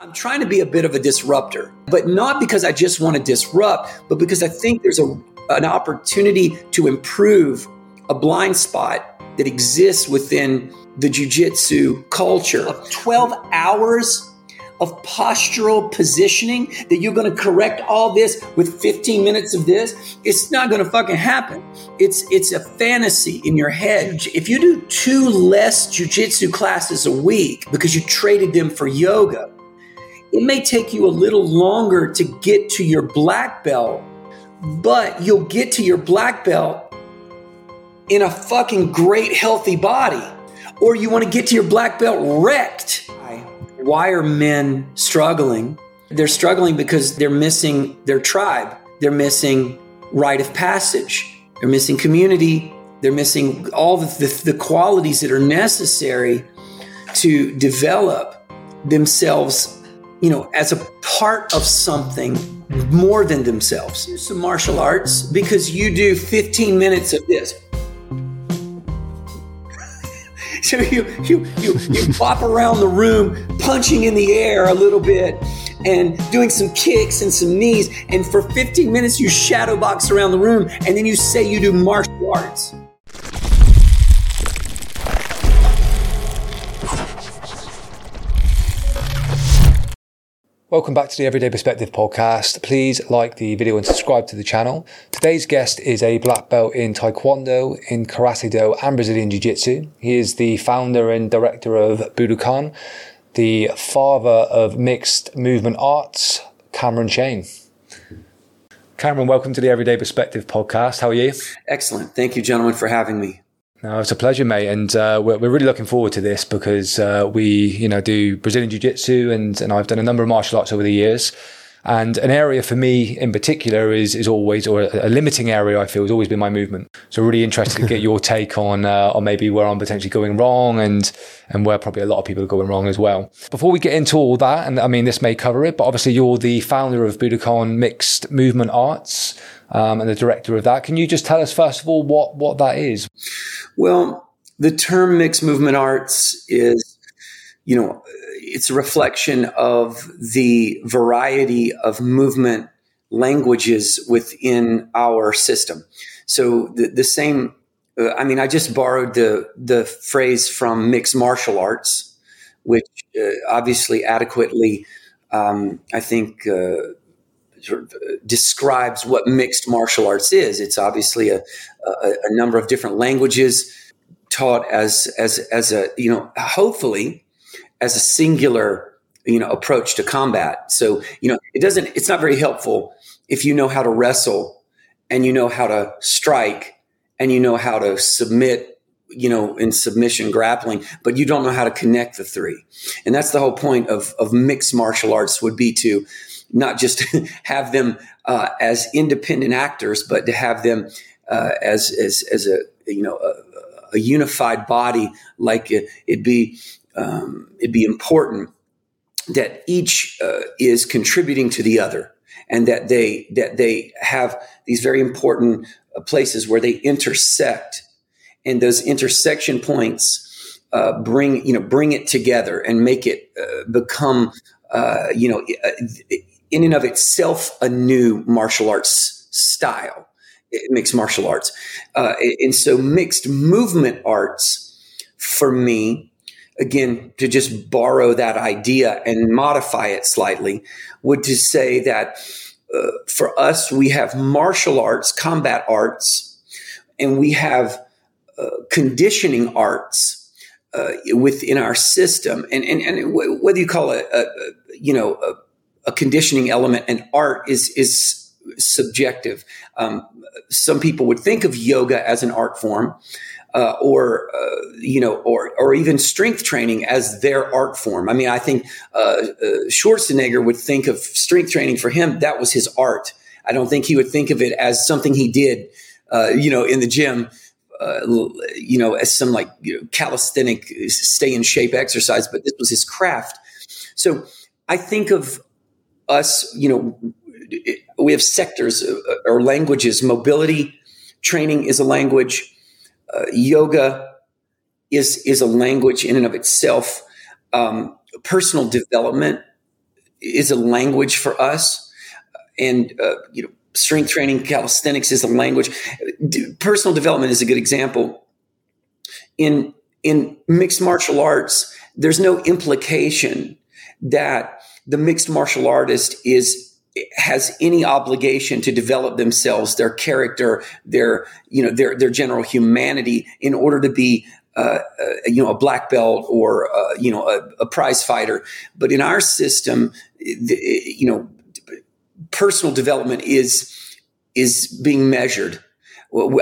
I'm trying to be a bit of a disruptor, but not because I just want to disrupt, but because I think there's an opportunity to improve a blind spot that exists within the jiu-jitsu culture of 12 hours of postural positioning that you're going to correct all this with 15 minutes of this. It's not going to fucking happen. It's a fantasy in your head. If you do 2 less jiu-jitsu classes a week because you traded them for yoga, it may take you a little longer to get to your black belt, but you'll get to your black belt in a fucking great, healthy body. Or you want to get to your black belt wrecked. Why are men struggling? They're struggling because they're missing their tribe. They're missing rite of passage. They're missing community. They're missing all the qualities that are necessary to develop themselves, you know, as a part of something more than themselves. Do some martial arts because you do 15 minutes of this. So you bop around the room, punching in the air a little bit and doing some kicks and some knees. And for 15 minutes, you shadow box around the room and then you say you do martial arts. Welcome back to the Everyday Perspective podcast. Please like the video and subscribe to the channel. Today's guest is a black belt in Taekwondo, in Karate-Do and Brazilian Jiu-Jitsu. He is the founder and director of Budokon, the father of mixed movement arts, Cameron Shane. Cameron, welcome to the Everyday Perspective podcast. How are you? Excellent. Thank you, gentlemen, for having me. No, it's a pleasure, mate, and we're really looking forward to this because we do Brazilian Jiu-Jitsu, and I've done a number of martial arts over the years, and an area for me in particular is always a limiting area I feel has always been my movement. So really interested to get your take on maybe where I'm potentially going wrong and where probably a lot of people are going wrong as well. Before we get into all that, and I mean this may cover it, but obviously you're the founder of Budokon Mixed Movement Arts. And the director of that. Can you just tell us, first of all, what that is? Well, the term mixed movement arts is, it's a reflection of the variety of movement languages within our system. So the same, I just borrowed the phrase from mixed martial arts, which obviously adequately, sort of describes what mixed martial arts is. It's obviously a number of different languages taught as a hopefully as a singular, approach to combat. So, it's not very helpful if you know how to wrestle and you know how to strike and you know how to submit, in submission grappling, but you don't know how to connect the three. And that's the whole point of mixed martial arts, would be to not just have them as independent actors, but to have them as a unified body. Like it'd be important that each is contributing to the other, and that they have these very important places where they intersect, and those intersection points bring it together and make it become in and of itself, a new martial arts style, mixed martial arts. And so mixed movement arts, for me, again, to just borrow that idea and modify it slightly, would to say that for us, we have martial arts, combat arts, and we have conditioning arts within our system, and whether you call it a conditioning element, an art is subjective. Some people would think of yoga as an art form, or even strength training as their art form. I mean, I think Schwarzenegger would think of strength training, for him that was his art. I don't think he would think of it as something he did, in the gym. As some calisthenic stay in shape exercise, but this was his craft. So I think of us, we have sectors or languages. Mobility training is a language. Yoga is a language in and of itself. Personal development is a language for us, and strength training, calisthenics is a language. Personal development is a good example. In mixed martial arts, there's no implication that the mixed martial artist has any obligation to develop themselves, their character, their general humanity in order to be a black belt or a prize fighter. But in our system, personal development is being measured.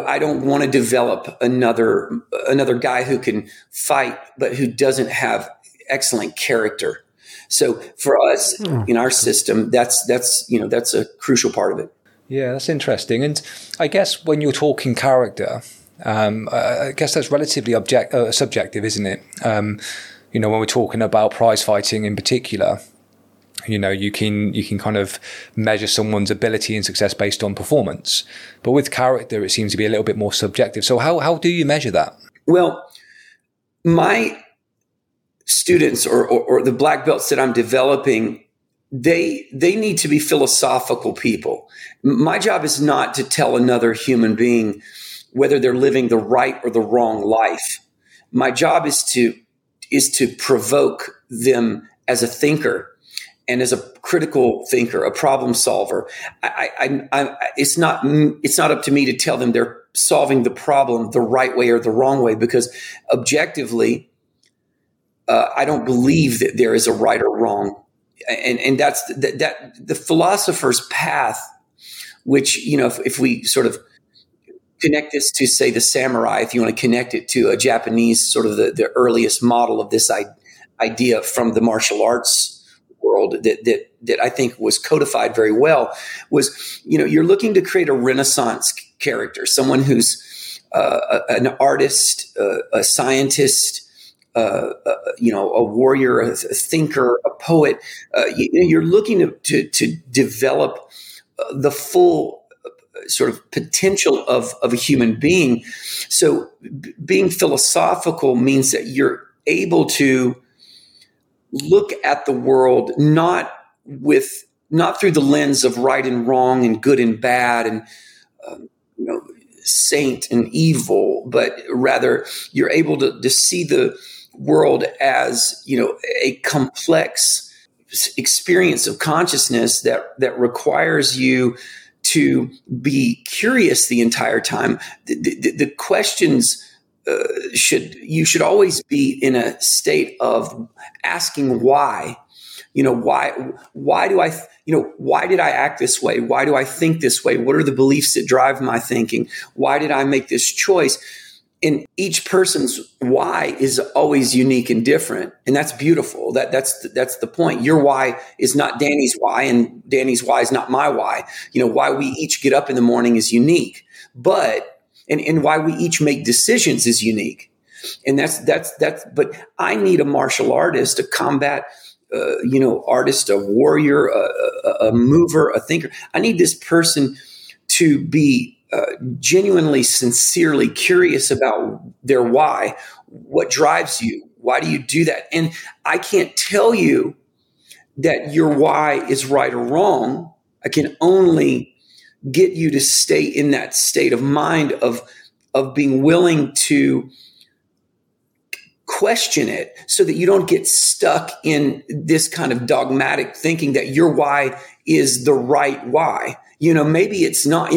I don't want to develop another guy who can fight but who doesn't have excellent character. So for us in our system, that's a crucial part of it. Yeah, that's interesting. And I guess when you're talking character, I guess that's relatively subjective, isn't it? When we're talking about prize fighting in particular, you can kind of measure someone's ability and success based on performance. But with character, it seems to be a little bit more subjective. So how do you measure that? Well, my students or the black belts that I'm developing, they need to be philosophical people. My job is not to tell another human being whether they're living the right or the wrong life. My job is to provoke them as a thinker and as a critical thinker, a problem solver. It's not up to me to tell them they're solving the problem the right way or the wrong way, because objectively, I don't believe that there is a right or wrong. And that's that the philosopher's path, which, if we sort of connect this to, say, the samurai, if you want to connect it to a Japanese, sort of the earliest model of this idea from the martial arts world that I think was codified very well, was, you're looking to create a Renaissance character, someone who's an artist, a scientist, a warrior, a thinker, a poet. You're looking to develop the full sort of potential of a human being. So being philosophical means that you're able to look at the world not through the lens of right and wrong and good and bad and saint and evil, but rather you're able to see the world as a complex experience of consciousness that requires you to be curious the entire time. The questions should always be in a state of asking why. Why do I why did I act this way? Why do I think this way? What are the beliefs that drive my thinking? Why did I make this choice? And each person's why is always unique and different, and that's beautiful. That's the point. Your why is not Danny's why, and Danny's why is not my why. Why we each get up in the morning is unique, and why we each make decisions is unique, and that's. But I need a martial artist, a combat artist, a warrior, a mover, a thinker. I need this person to be genuinely, sincerely curious about their why. What drives you? Why do you do that? And I can't tell you that your why is right or wrong. I can only get you to stay in that state of mind of being willing to question it, so that you don't get stuck in this kind of dogmatic thinking that your why is the right why. Maybe it's not.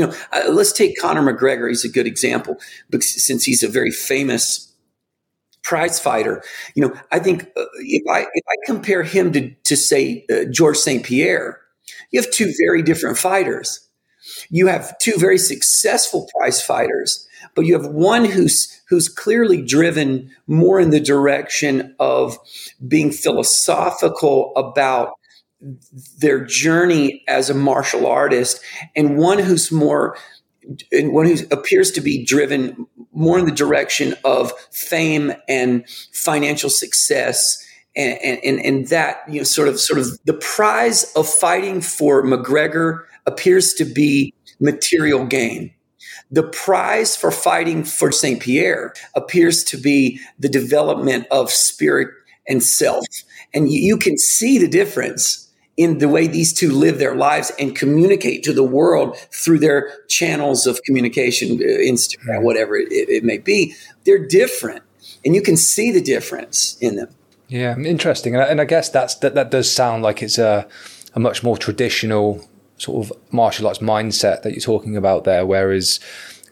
Let's take Conor McGregor. He's a good example, since he's a very famous prize fighter. I think if I compare him to say Georges St. Pierre, you have two very different fighters. You have two very successful prize fighters, but you have one who's clearly driven more in the direction of being philosophical about their journey as a martial artist, and one who appears to be driven more in the direction of fame and financial success, and that sort of the prize of fighting for McGregor appears to be material gain. The prize for fighting for St. Pierre appears to be the development of spirit and self, and you can see the difference in the way these two live their lives and communicate to the world through their channels of communication, Instagram, whatever it may be. They're different, and you can see the difference in them. Yeah, interesting. And I guess that does sound like it's a much more traditional sort of martial arts mindset that you're talking about there, whereas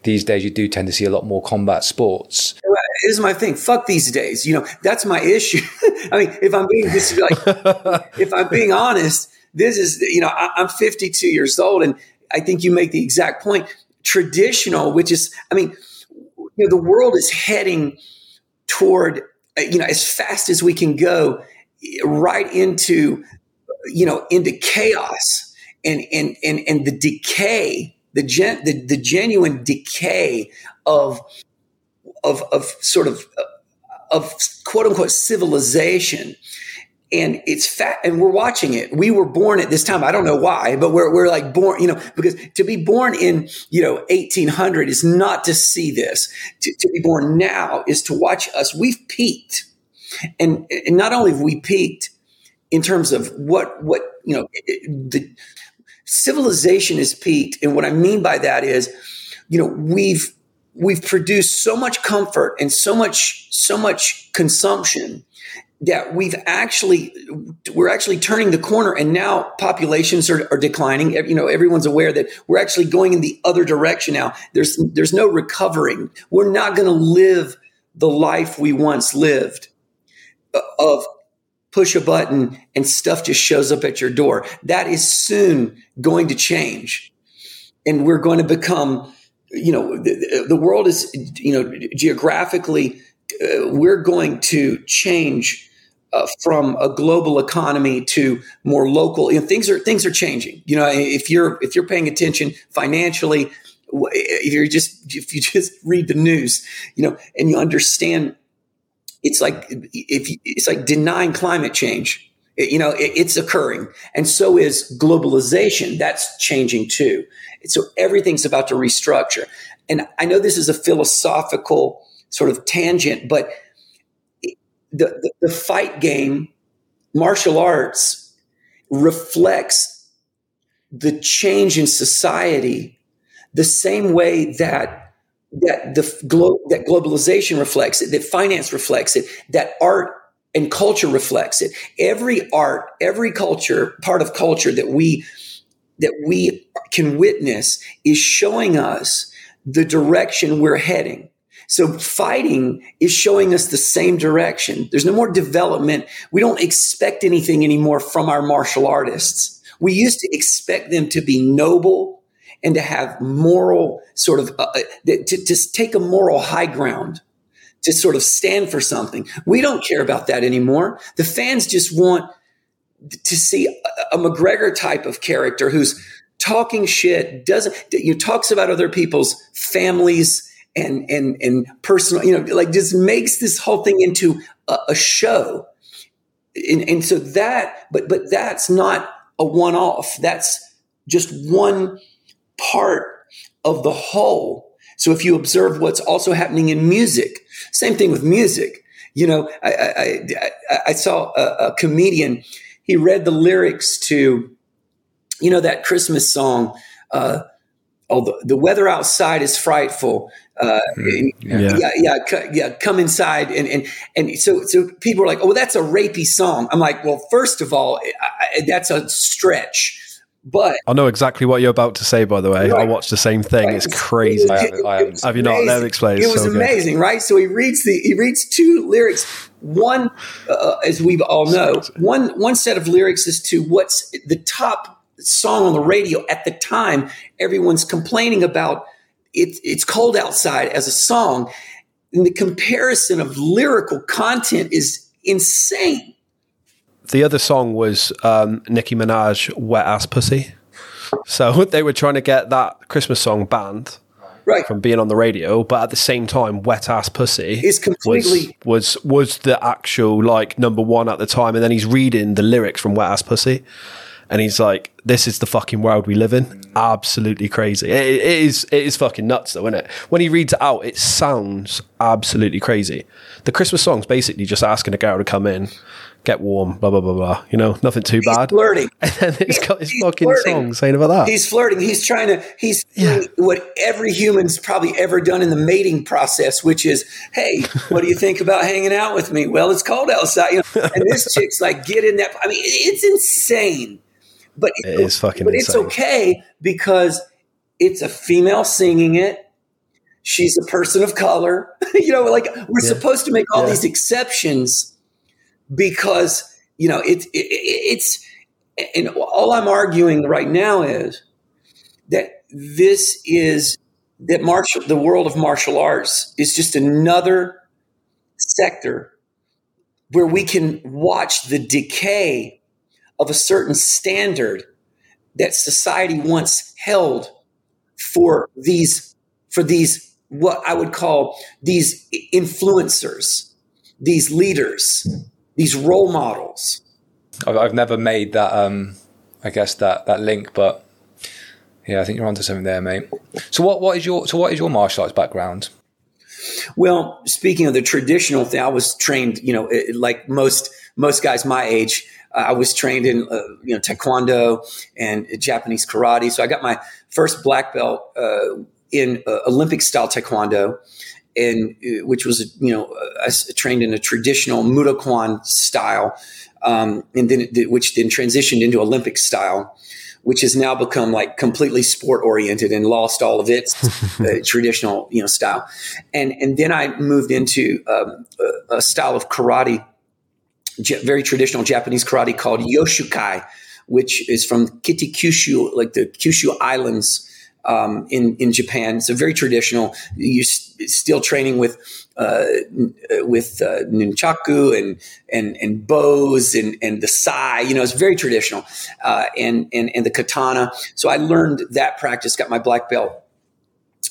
these days you do tend to see a lot more combat sports. This is my thing. Fuck these days. You know, that's my issue. I mean, if I'm being honest, this is, you know, I'm 52 years old, and I think you make the exact point. Traditional, which is, I mean, you know, the world is heading toward, you know, as fast as we can go, right into, you know, into chaos and the decay, the genuine decay of quote unquote civilization. And it's fat, and we're watching it. We were born at this time. I don't know why, but we're like born, you know, because to be born in, you know, 1800 is not to see this. To be born now is to watch us. We've peaked. And not only have we peaked in terms of what, you know, the civilization is peaked. And what I mean by that is, you know, we've produced so much comfort and so much consumption that we're actually turning the corner, and now populations are declining. You know, everyone's aware that we're actually going in the other direction now. There's no recovering. We're not going to live the life we once lived of push a button and stuff just shows up at your door. That is soon going to change, and we're going to become, you know, the world is, you know, geographically, we're going to change from a global economy to more local. You know, things are changing. You know, if you're paying attention financially, if you just read the news, you know, and you understand, it's like denying climate change. You know, it's occurring, and so is globalization. That's changing too. So everything's about to restructure. And I know this is a philosophical sort of tangent, but the fight game, martial arts, reflects the change in society the same way that globalization reflects it, that finance reflects it, that art and culture reflects it. Every art, every culture, part of culture that we can witness is showing us the direction we're heading. So fighting is showing us the same direction. There's no more development. We don't expect anything anymore from our martial artists. We used to expect them to be noble and to have moral sort of to take a moral high ground, to sort of stand for something. We don't care about that anymore. The fans just want to see a McGregor type of character who's talking shit, talks about other people's families and personal, you know, like just makes this whole thing into a show. And so that, but that's not a one-off. That's just one part of the whole. So if you observe what's also happening in music, same thing with music. You know, I saw a comedian, he read the lyrics to, you know, that Christmas song, the weather outside is frightful. Come inside. And so people are like, oh, that's a rapey song. I'm like, well, first of all, that's a stretch. But I know exactly what you're about to say, by the way. Right. I watched the same thing. Right. It's crazy. I haven't. Have you not? That explains. It was so amazing, good. Right? So he reads two lyrics. One, as we all know, one set of lyrics is to what's the top song on the radio at the time. Everyone's complaining about it. It's cold outside as a song, and the comparison of lyrical content is insane. The other song was Nicki Minaj, Wet Ass Pussy. So they were trying to get that Christmas song banned from being on the radio, but at the same time, Wet Ass Pussy is completely was the actual like number one at the time. And then he's reading the lyrics from Wet Ass Pussy, and he's like, "This is the fucking world we live in. Absolutely crazy. It is fucking nuts, though, isn't it? When he reads it out, it sounds absolutely crazy. The Christmas song's basically just asking a girl to come in." get warm, blah, blah, blah, blah. You know, nothing too bad. Flirting. And then it's got his fucking song saying about that. He's flirting. He's trying to, he's doing what every human's probably ever done in the mating process, which is, hey, what do you think about hanging out with me? Well, it's cold outside. You know? And this chick's like, get in that. I mean, it's insane. But it is fucking insane. It's okay because it's a female singing it. She's a person of color. You know, like we're supposed to make all these exceptions because, you know, it's – and all I'm arguing right now is that this is – that the world of martial arts is just another sector where we can watch the decay of a certain standard that society once held for these what I would call these influencers, these leaders, these role models. I've never made that, I guess that link, but yeah, I think you're onto something there, mate. So what is your martial arts background? Well, speaking of the traditional thing, I was trained, you know, like most guys my age, I was trained in, you know, taekwondo and Japanese karate. So I got my first black belt, in Olympic style taekwondo, and which was, you know, I trained in a traditional Mudokwan style, and then which then transitioned into Olympic style, which has now become like completely sport oriented and lost all of its traditional, you know, style. And then I moved into a style of karate, very traditional Japanese karate called Yoshukai, which is from Kiti Kyushu, like the Kyushu Islands. In Japan, it's a very traditional. You're still training with nunchaku and bows and the sai. You know, it's very traditional, and the katana. So I learned that practice, got my black belt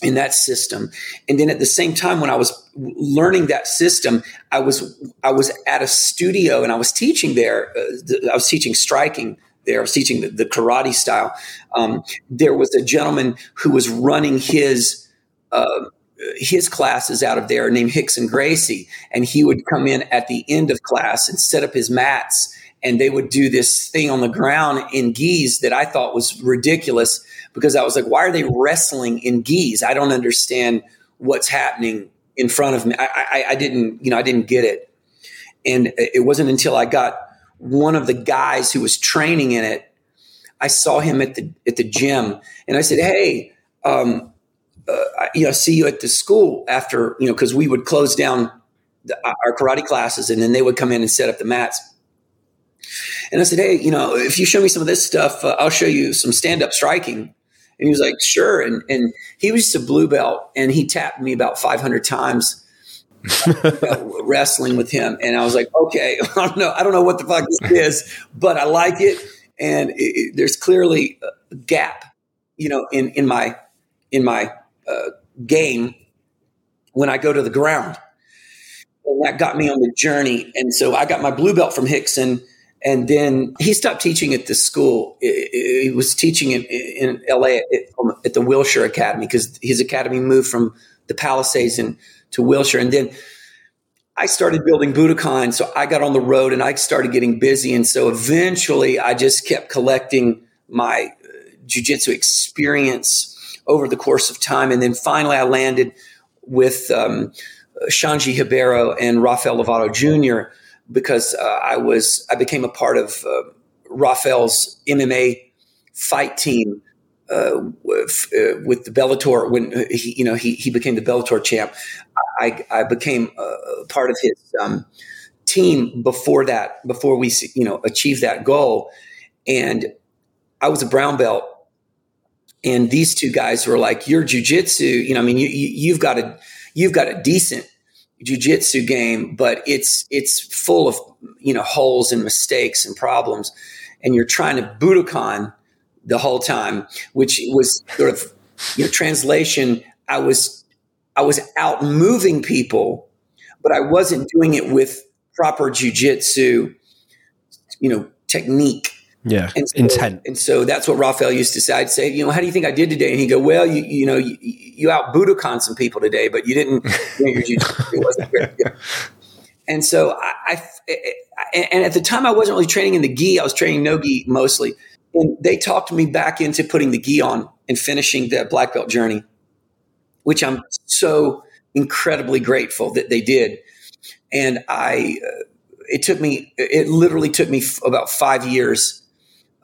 in that system, and then at the same time, when I was learning that system, I was at a studio and I was teaching there. I was teaching striking. There, I was teaching the karate style. There was a gentleman who was running his classes out of there named Rickson Gracie, and he would come in at the end of class and set up his mats, and they would do this thing on the ground in gis that I thought was ridiculous because I was like, why are they wrestling in gis? I don't understand what's happening in front of me. I didn't get it. And it wasn't until I got one of the guys who was training in it, I saw him at the gym, and I said, "Hey, you know, see you at the school after, you know, because we would close down our karate classes, and then they would come in and set up the mats." And I said, "Hey, you know, if you show me some of this stuff, I'll show you some stand-up striking." And he was like, "Sure," and he was just a blue belt, and he tapped me about 500 times. Wrestling with him, and I was like, okay, I don't know what the fuck this is, but I like it, and there's clearly a gap, you know, in my game when I go to the ground, and that got me on the journey. And so I got my blue belt from Rickson, and then he stopped teaching at the school. He was teaching in LA at the Wilshire Academy, because his academy moved from the Palisades and to Wilshire. And then I started building Budokon. So I got on the road and I started getting busy. And so eventually I just kept collecting my jiu-jitsu experience over the course of time. And then finally I landed with Xande Ribeiro and Rafael Lovato Jr. because I became a part of Rafael's MMA fight team with the Bellator, when he became the Bellator champ. I became part of his team before we, you know, achieved that goal. And I was a brown belt, and these two guys were like, your jujitsu, you know, I mean, you've got a decent jujitsu game, but it's full of, you know, holes and mistakes and problems, and you're trying to Budokon the whole time, which was sort of, you know, translation. I was out moving people, but I wasn't doing it with proper jujitsu, you know, technique. Yeah. And so, intent. And so that's what Rafael used to say. I'd say, you know, how do you think I did today? And he'd go, well, you out Budokon some people today, but you didn't, you know, your jujitsu wasn't very good. And so I at the time I wasn't really training in the gi. I was training no gi mostly. And they talked me back into putting the gi on and finishing the black belt journey, which I'm so incredibly grateful that they did. And it literally took me about 5 years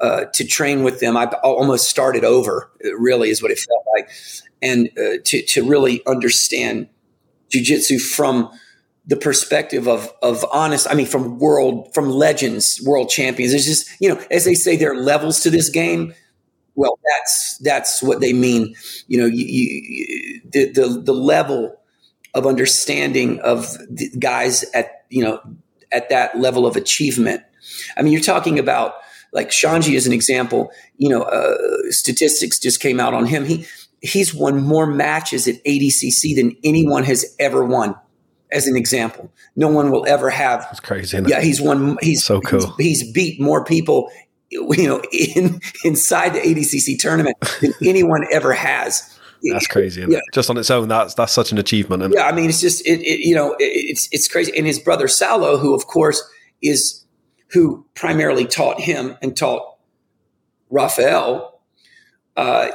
to train with them. I almost started over, really is what it felt like. And to really understand jiu-jitsu from the perspective of honest, I mean, from legends, world champions. There's just, as they say, there are levels to this game. Well, that's what they mean. The level of understanding of the guys at that level of achievement. I mean, you're talking about like Shangi as an example, statistics just came out on him. He's won more matches at ADCC than anyone has ever won. As an example, no one will ever have. That's crazy. Yeah, he's won. He's so cool. He's beat more people, inside the ADCC tournament than anyone ever has. That's crazy. Yeah. Just on its own, that's such an achievement. Yeah, I mean, it's just it's crazy. And his brother Salo, who of course is who primarily taught him and taught Rafael. I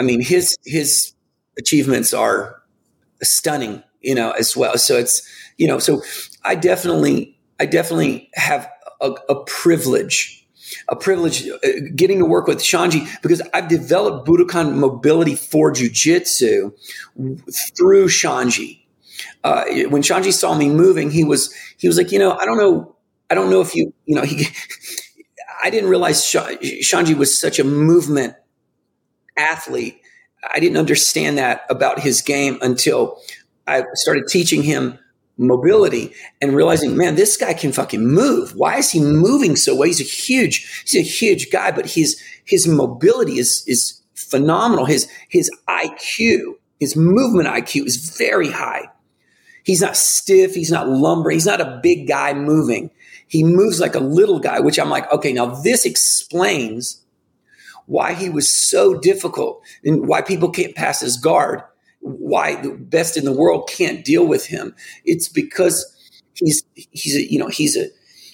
mean, his achievements are stunning. As well. So it's, so I definitely have a privilege getting to work with Shangi, because I've developed Budokon mobility for jiu-jitsu through Shangi. When Shangi saw me moving, he was like, I don't know if you, I didn't realize Shangi was such a movement athlete. I didn't understand that about his game until I started teaching him mobility and realizing, man, this guy can fucking move. Why is he moving so well? He's a huge guy, but his mobility is phenomenal. His IQ, his movement IQ is very high. He's not stiff. He's not lumbering. He's not a big guy moving. He moves like a little guy, which I'm like, okay, now this explains why he was so difficult and why people can't pass his guard. Why the best in the world can't deal with him. It's because he's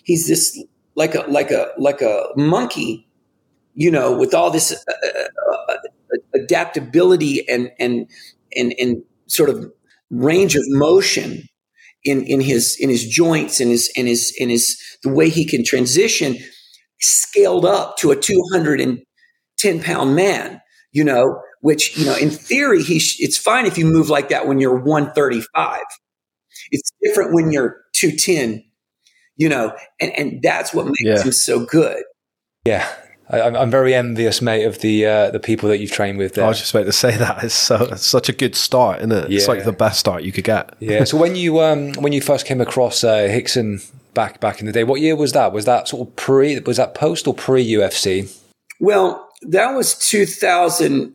this like a monkey, with all this adaptability and sort of range of motion in his joints and his the way he can transition, scaled up to a 210 pound man, which, in theory, it's fine if you move like that when you're 135. It's different when you're 210, and that's what makes him so good. Yeah. I'm very envious, mate, of the people that you've trained with there. I was just about to say that. It's such a good start, isn't it? Yeah. It's like the best start you could get. Yeah. So when you first came across Rickson back in the day, what year was that? Was that sort of post or pre-UFC? Well, that was 2003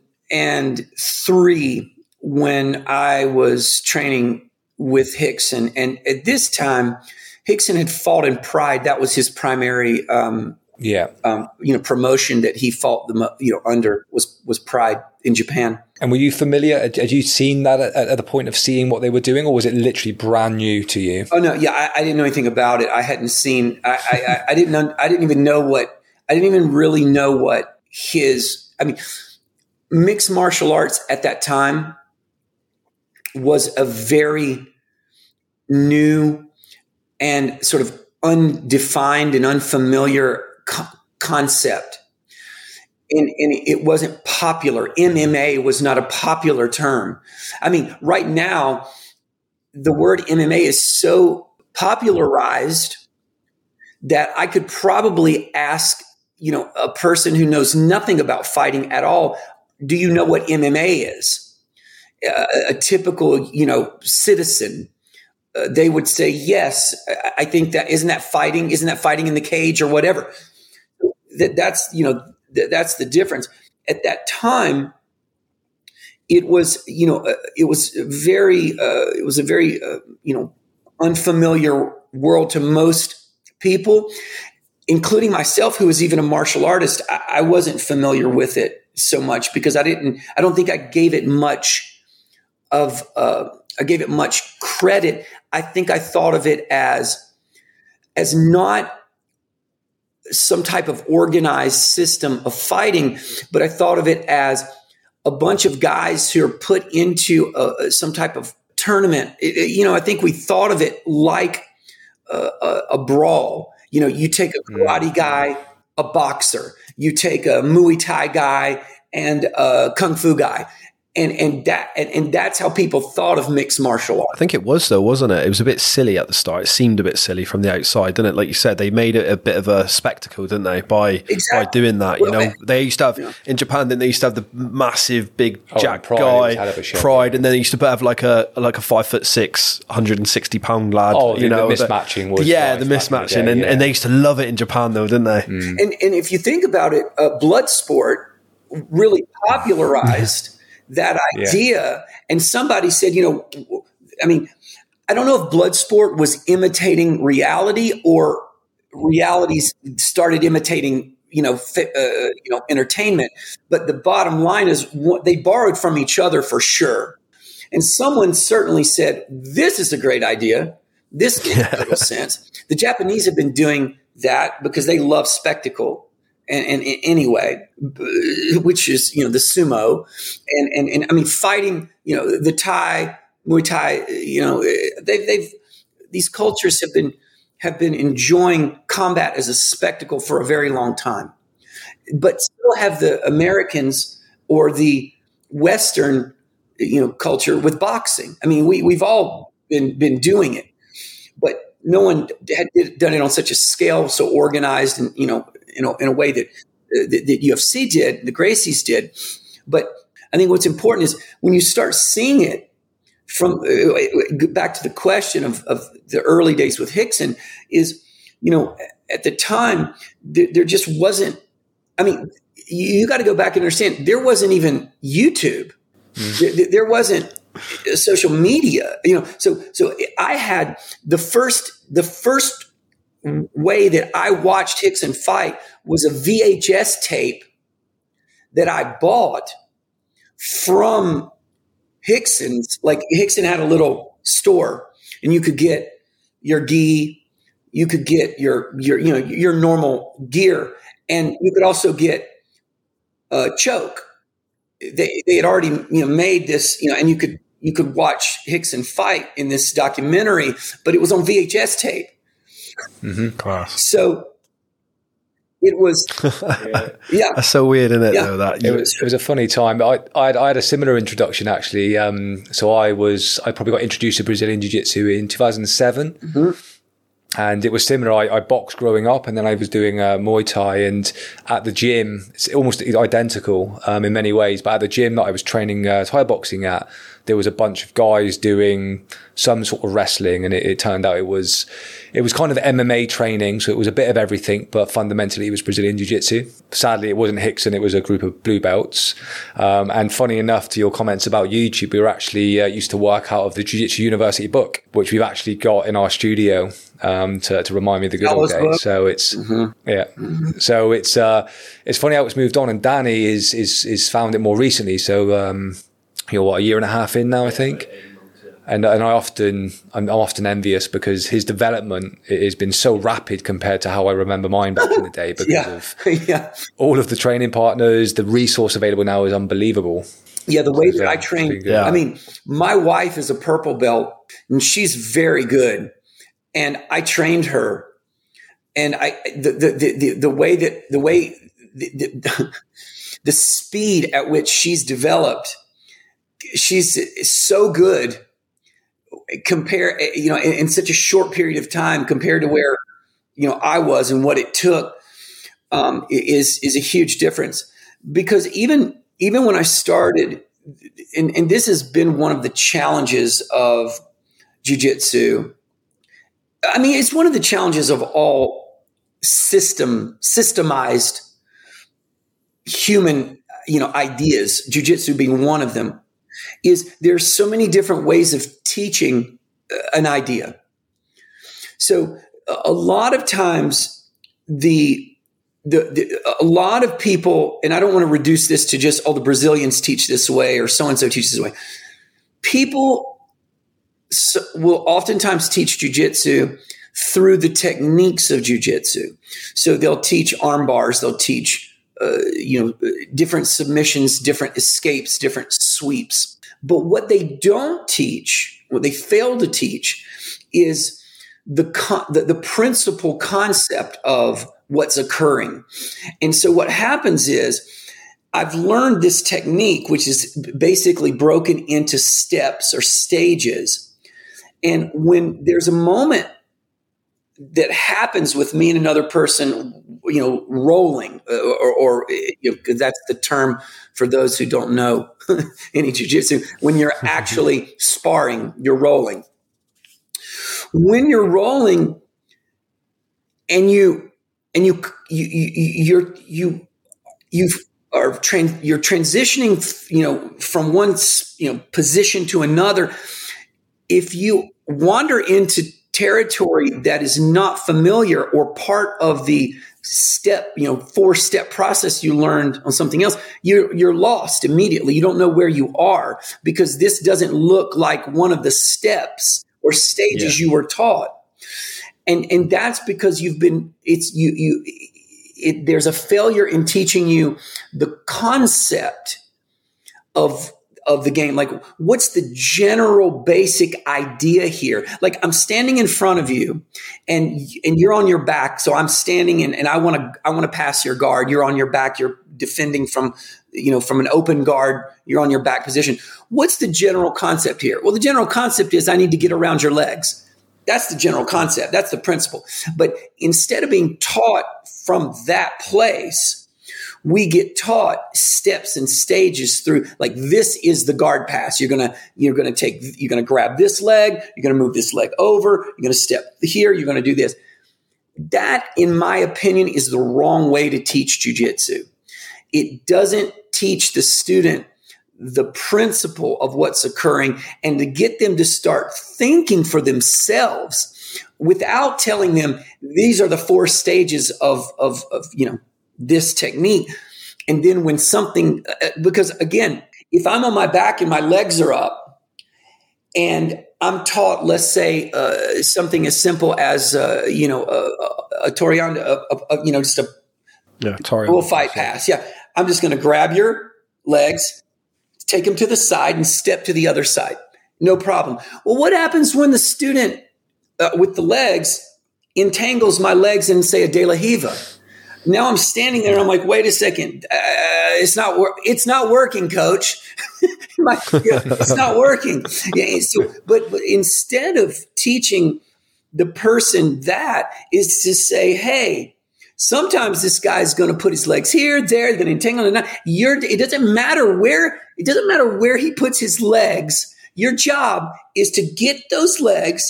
when I was training with Rickson. And at this time, Rickson had fought in Pride. That was his primary, promotion that he fought under was Pride in Japan. And were you familiar? Had you seen that at the point of seeing what they were doing, or was it literally brand new to you? Oh no, yeah, I didn't know anything about it. I hadn't seen. I didn't even really know what his. I mean. Mixed martial arts at that time was a very new and sort of undefined and unfamiliar concept. And it wasn't popular. MMA was not a popular term. I mean, right now, the word MMA is so popularized that I could probably ask, a person who knows nothing about fighting at all, do you know what MMA is? A typical, citizen, they would say, yes, I think that isn't that fighting in the cage or whatever. That's the difference. At that time, it was a very unfamiliar world to most people, including myself, who was even a martial artist. I wasn't familiar with it so much because I don't think I gave it much of I gave it much credit. I think I thought of it as not some type of organized system of fighting, but I thought of it as a bunch of guys who are put into some type of tournament. I think we thought of it like a brawl. You know, you take a karate guy, a boxer, you take a Muay Thai guy and a Kung Fu guy. And that's how people thought of mixed martial arts. I think it was, though, wasn't it? It was a bit silly at the start. It seemed a bit silly from the outside, didn't it? Like you said, they made it a bit of a spectacle, didn't they? By doing that, they used to have in Japan. Then they used to have the massive big jack guy, Pride, and then they used to have like a 5'6", 160-pound lad. Oh, the mismatching was the mismatching, and they used to love it in Japan, though, didn't they? Mm. And if you think about it, blood sport really popularized that idea. Yeah. And somebody said, I mean, I don't know if blood sport was imitating reality or realities started imitating, entertainment. But the bottom line is they borrowed from each other for sure. And someone certainly said, this is a great idea. This makes total sense. The Japanese have been doing that because they love spectacle. And anyway, which is, the sumo and I mean, fighting, the Thai, Muay Thai, these cultures have been enjoying combat as a spectacle for a very long time, but still have the Americans or the Western, culture with boxing. I mean, we've all been doing it, but no one had done it on such a scale, so organized and, in a way that UFC did, the Gracies did. But I think what's important is when you start seeing it from back to the question of the early days with Rickson is, at the time there just wasn't, I mean, you got to go back and understand there wasn't even YouTube. Mm. There wasn't social media, so I had the first way that I watched Rickson fight was a VHS tape that I bought from Rickson's. Like Rickson had a little store and you could get your gi, you could get your normal gear, and you could also get a choke. They had already made this, and you could watch Rickson fight in this documentary, but it was on VHS tape. Mm-hmm. Class. So it was, that's so weird, isn't it? Yeah. Though that it was a funny time. I had a similar introduction actually. So I probably got introduced to Brazilian Jiu-Jitsu in 2007, mm-hmm. and it was similar. I boxed growing up, and then I was doing Muay Thai, and at the gym, it's almost identical in many ways. But at the gym that I was training Thai boxing at, there was a bunch of guys doing some sort of wrestling, and it turned out it was kind of MMA training. So it was a bit of everything, but fundamentally it was Brazilian Jiu-Jitsu. Sadly, it wasn't Rickson. It was a group of blue belts. And funny enough, to your comments about YouTube, we were actually used to work out of the Jiu-Jitsu University book, which we've actually got in our studio to remind me of the good old days. So it's, So it's funny how it's moved on. And Danny is found it more recently. So, a year and a half in now, I think. And I'm often envious because his development has been so rapid compared to how I remember mine back in the day because of all of the training partners. The resource available now is unbelievable. Yeah, the way that I train. Yeah. I mean, my wife is a purple belt and she's very good. And I trained her. And the speed at which she's developed, she's so good compare, in such a short period of time compared to where, I was and what it took, is a huge difference because even when I started, and this has been one of the challenges of jiu-jitsu. I mean, it's one of the challenges of all systemized human, ideas, jiu-jitsu being one of them. Is there's so many different ways of teaching an idea. So a lot of times a lot of people, and I don't want to reduce this to just, the Brazilians teach this way or so-and-so teaches this way. People so will oftentimes teach jiu-jitsu through the techniques of jiu-jitsu. So they'll teach arm bars, they'll teach, different submissions, different escapes, different sweeps. But what they don't teach, what they fail to teach is the principal concept of what's occurring. And so what happens is I've learned this technique, which is basically broken into steps or stages. And when there's a moment that happens with me and another person, rolling or that's the term for those who don't know any jiu-jitsu. When you're actually sparring, you're rolling. When you're rolling and you're transitioning, from one position to another, if you wander into territory that is not familiar or part of the step, 4-step process you learned on something else, you're lost immediately. You don't know where you are because this doesn't look like one of the steps or stages you were taught. And that's because there's a failure in teaching you the concept of the game. Like, what's the general basic idea here? Like, I'm standing in front of you and you're on your back. So I'm standing and I want to pass your guard. You're on your back. You're defending from an open guard. You're on your back position. What's the general concept here? Well, the general concept is I need to get around your legs. That's the general concept. That's the principle. But instead of being taught from that place, we get taught steps and stages through, like, this is the guard pass. You're going to grab this leg. You're going to move this leg over. You're going to step here. You're going to do this. That, in my opinion, is the wrong way to teach jiu-jitsu. It doesn't teach the student the principle of what's occurring and to get them to start thinking for themselves without telling them these are the 4 stages of this technique. And then when something, because again, if I'm on my back and my legs are up and I'm taught, let's say, something as simple as, a Torian, just a full fight pass. Yeah. I'm just going to grab your legs, take them to the side and step to the other side. No problem. Well, what happens when the student with the legs entangles my legs in, say, a De La Hiva? Now I'm standing there and I'm like, wait a second. It's not working, coach. It's not working. Yeah, so, but instead of teaching the person that is to say, hey, sometimes this guy's going to put his legs here, there, he's going to entangle and not. It doesn't matter where he puts his legs. Your job is to get those legs,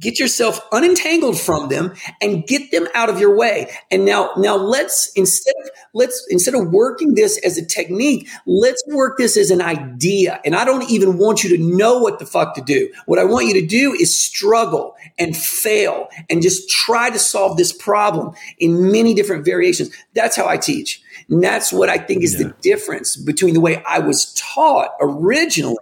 get yourself unentangled from them, and get them out of your way. And now instead of working this as a technique, let's work this as an idea. And I don't even want you to know what the fuck to do. What I want you to do is struggle and fail and just try to solve this problem in many different variations. That's how I teach. And that's what I think is the difference between the way I was taught originally,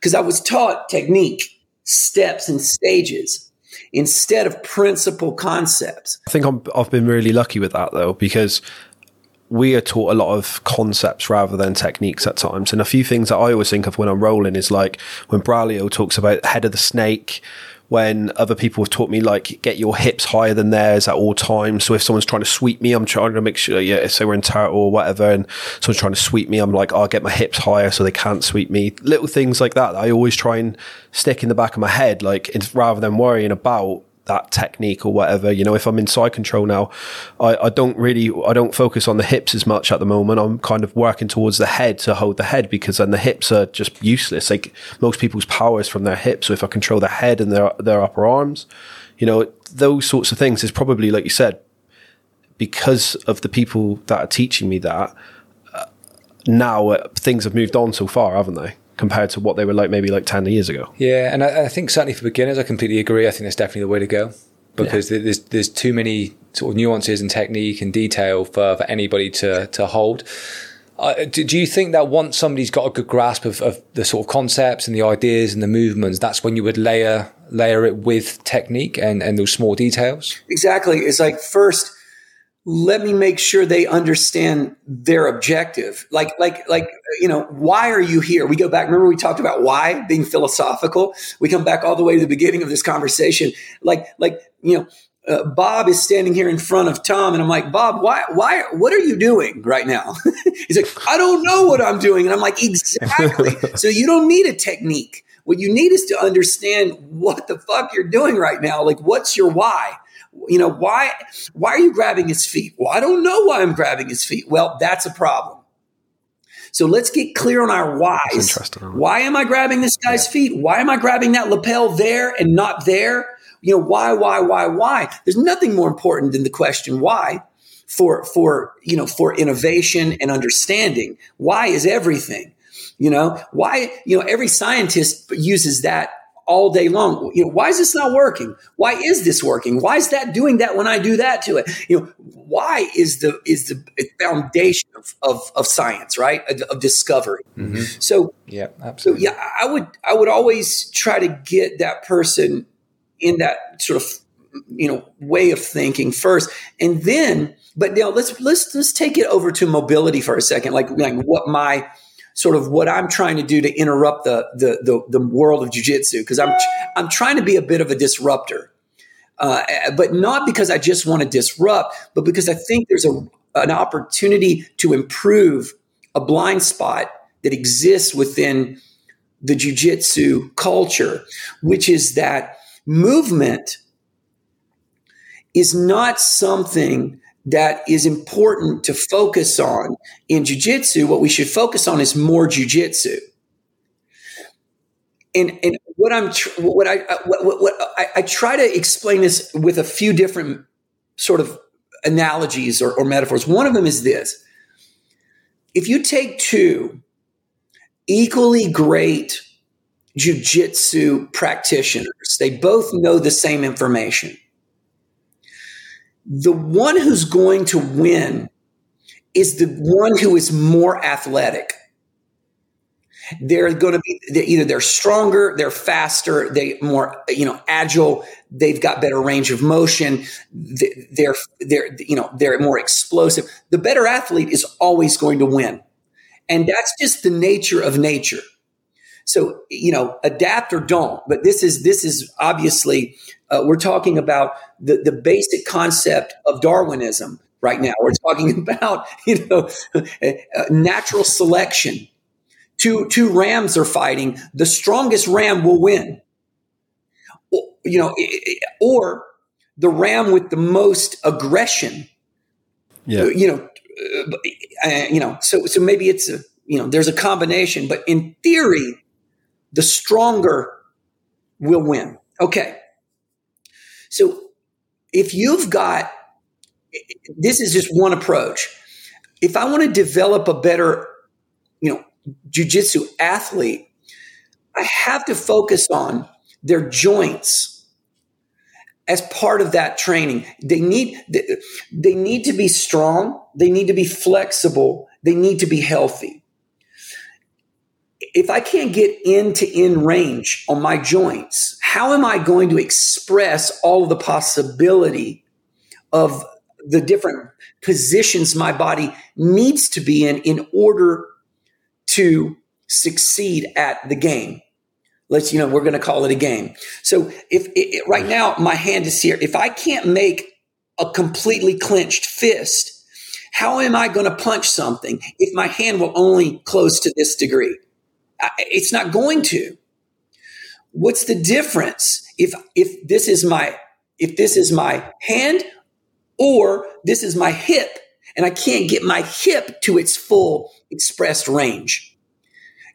because I was taught technique, steps, and stages instead of principal concepts. I think I've been really lucky with that, though, because we are taught a lot of concepts rather than techniques at times. And a few things that I always think of when I'm rolling is like when Braulio talks about head of the snake, when other people have taught me, like, get your hips higher than theirs at all times. So if someone's trying to sweep me, I'm trying to make sure, so we're in turtle or whatever, and someone's trying to sweep me, I'm like, I'll get my hips higher so they can't sweep me. Little things like that I always try and stick in the back of my head, like, rather than worrying about that technique or whatever. If I'm in side control now, I don't focus on the hips as much at the moment. I'm kind of working towards the head to hold the head, because then the hips are just useless. Like, most people's power is from their hips. So if I control their head and their upper arms, those sorts of things is probably, like you said, because of the people that are teaching me that, now things have moved on so far, haven't they? Compared to what they were like maybe like 10 years ago. Yeah, and I think certainly for beginners, I completely agree. I think that's definitely the way to go, because there's too many sort of nuances and technique and detail for anybody to hold. Do you think that once somebody's got a good grasp of the sort of concepts and the ideas and the movements, that's when you would layer it with technique and those small details? Exactly. It's like, first, let me make sure they understand their objective. Like, you know, why are you here? We go back. Remember, we talked about why being philosophical. We come back all the way to the beginning of this conversation. Like, you know, Bob is standing here in front of Tom, and I'm like, Bob, why, what are you doing right now? He's like, I don't know what I'm doing. And I'm like, exactly. So you don't need a technique. What you need is to understand what the fuck you're doing right now. Like, what's your why? You know, why are you grabbing his feet? Well, I don't know why I'm grabbing his feet. Well, that's a problem. So let's get clear on our whys. Why am I grabbing this guy's feet? Why am I grabbing that lapel there and not there? You know, why? There's nothing more important than the question why for innovation and understanding. Why is everything, you know, why, you know, every scientist uses that all day long. You know, why is this not working? Why is this working? Why is that doing that when I do that to it? You know, why is the foundation of science, right? Of discovery. Mm-hmm. So, yeah, absolutely. So, yeah, I would always try to get that person in that sort of, you know, way of thinking first, and then, but now let's take it over to mobility for a second. Like what my sort of what I'm trying to do to interrupt the world of jiu-jitsu, because I'm trying to be a bit of a disruptor, but not because I just want to disrupt, but because I think there's an opportunity to improve a blind spot that exists within the jiu-jitsu culture, which is that movement is not something that is important to focus on in jiu-jitsu. What we should focus on is more jiu-jitsu. And what I try to explain this with a few different sort of analogies or metaphors. One of them is this: if you take two equally great jiu-jitsu practitioners, they both know the same information. The one who's going to win is the one who is more athletic. They're going to be either they're stronger, they're faster, they more, you know, agile. They've got better range of motion. They're you know, they're more explosive. The better athlete is always going to win, and that's just the nature of nature. So, you know, adapt or don't. But this is obviously we're talking about the basic concept of Darwinism right now. We're talking about, you know, natural selection. Two rams are fighting. The strongest ram will win. You know, or the ram with the most aggression. Yeah. You know. So maybe it's a, you know, there's a combination, but in theory, the stronger will win. Okay. So if you've got, this is just one approach. If I want to develop a better, you know, jiu-jitsu athlete, I have to focus on their joints as part of that training. They need to be strong. They need to be flexible. They need to be healthy. If I can't get end-to-end range on my joints, how am I going to express all of the possibility of the different positions my body needs to be in order to succeed at the game? Let's, you know, we're going to call it a game. So if it, right now my hand is here, if I can't make a completely clenched fist, how am I going to punch something if my hand will only close to this degree? It's not going to. What's the difference if this is my hand or this is my hip, and I can't get my hip to its full expressed range?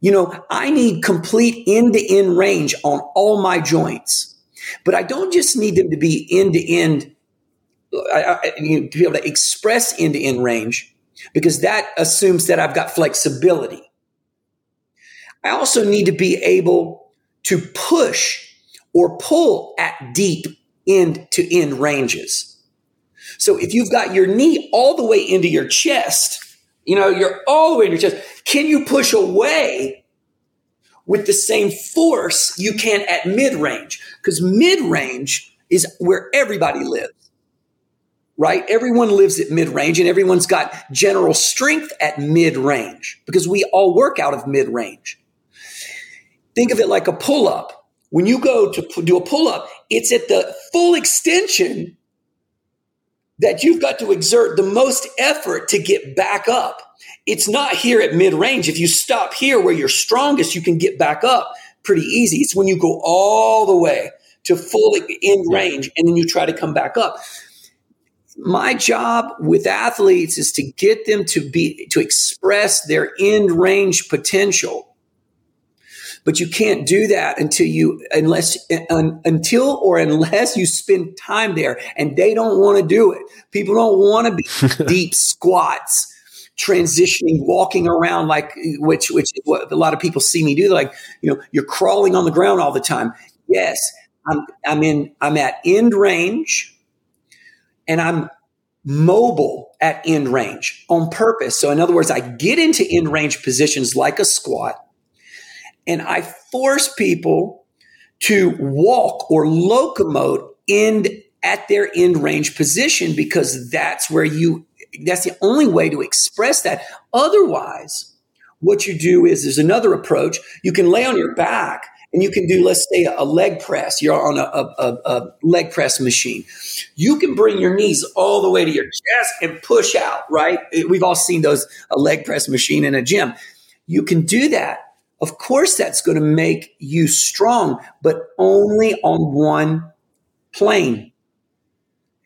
You know, I need complete end-to-end range on all my joints, but I don't just need them to be end-to-end. I to be able to express end-to-end range, because that assumes that I've got flexibility. I also need to be able to push or pull at deep end-to-end ranges. So if you've got your knee all the way into your chest, You know, you're all the way in your chest. Can you push away with the same force you can at mid-range? Because mid-range is where everybody lives, right? Everyone lives at mid-range, and everyone's got general strength at mid-range because we all work out of mid-range. Think of it like a pull-up. When you go to do a pull-up, it's at the full extension that you've got to exert the most effort to get back up. It's not here at mid-range. If you stop here where you're strongest, you can get back up pretty easy. It's when you go all the way to full end range and then you try to come back up. My job with athletes is to get them to express their end range potential. But you can't do that unless you spend time there, and they don't want to do it. People don't want to be deep squats, transitioning, walking around like which is what a lot of people see me do. They're like, you know, you're crawling on the ground all the time. Yes, I'm at end range, and I'm mobile at end range on purpose. So in other words, I get into end range positions like a squat. And I force people to walk or locomote at their end range position because that's the only way to express that. Otherwise, what you do is there's another approach. You can lay on your back and you can do, let's say, a leg press. You're on a leg press machine. You can bring your knees all the way to your chest and push out, right? We've all seen a leg press machine in a gym. You can do that. Of course, that's going to make you strong, but only on one plane.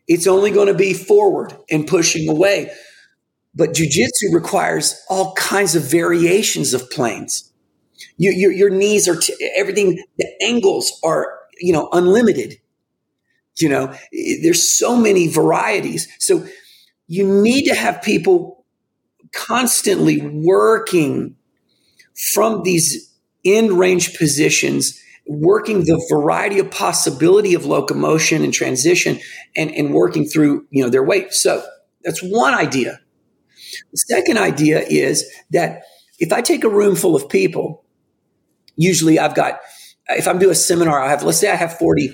It's only going to be forward and pushing away. But jujitsu requires all kinds of variations of planes. Your knees are everything. The angles are, unlimited. You know, there's so many varieties. So you need to have people constantly working from these end range positions, working the variety of possibility of locomotion and transition and working through, their weight. So that's one idea. The second idea is that if I take a room full of people, usually if I'm doing a seminar, let's say I have 40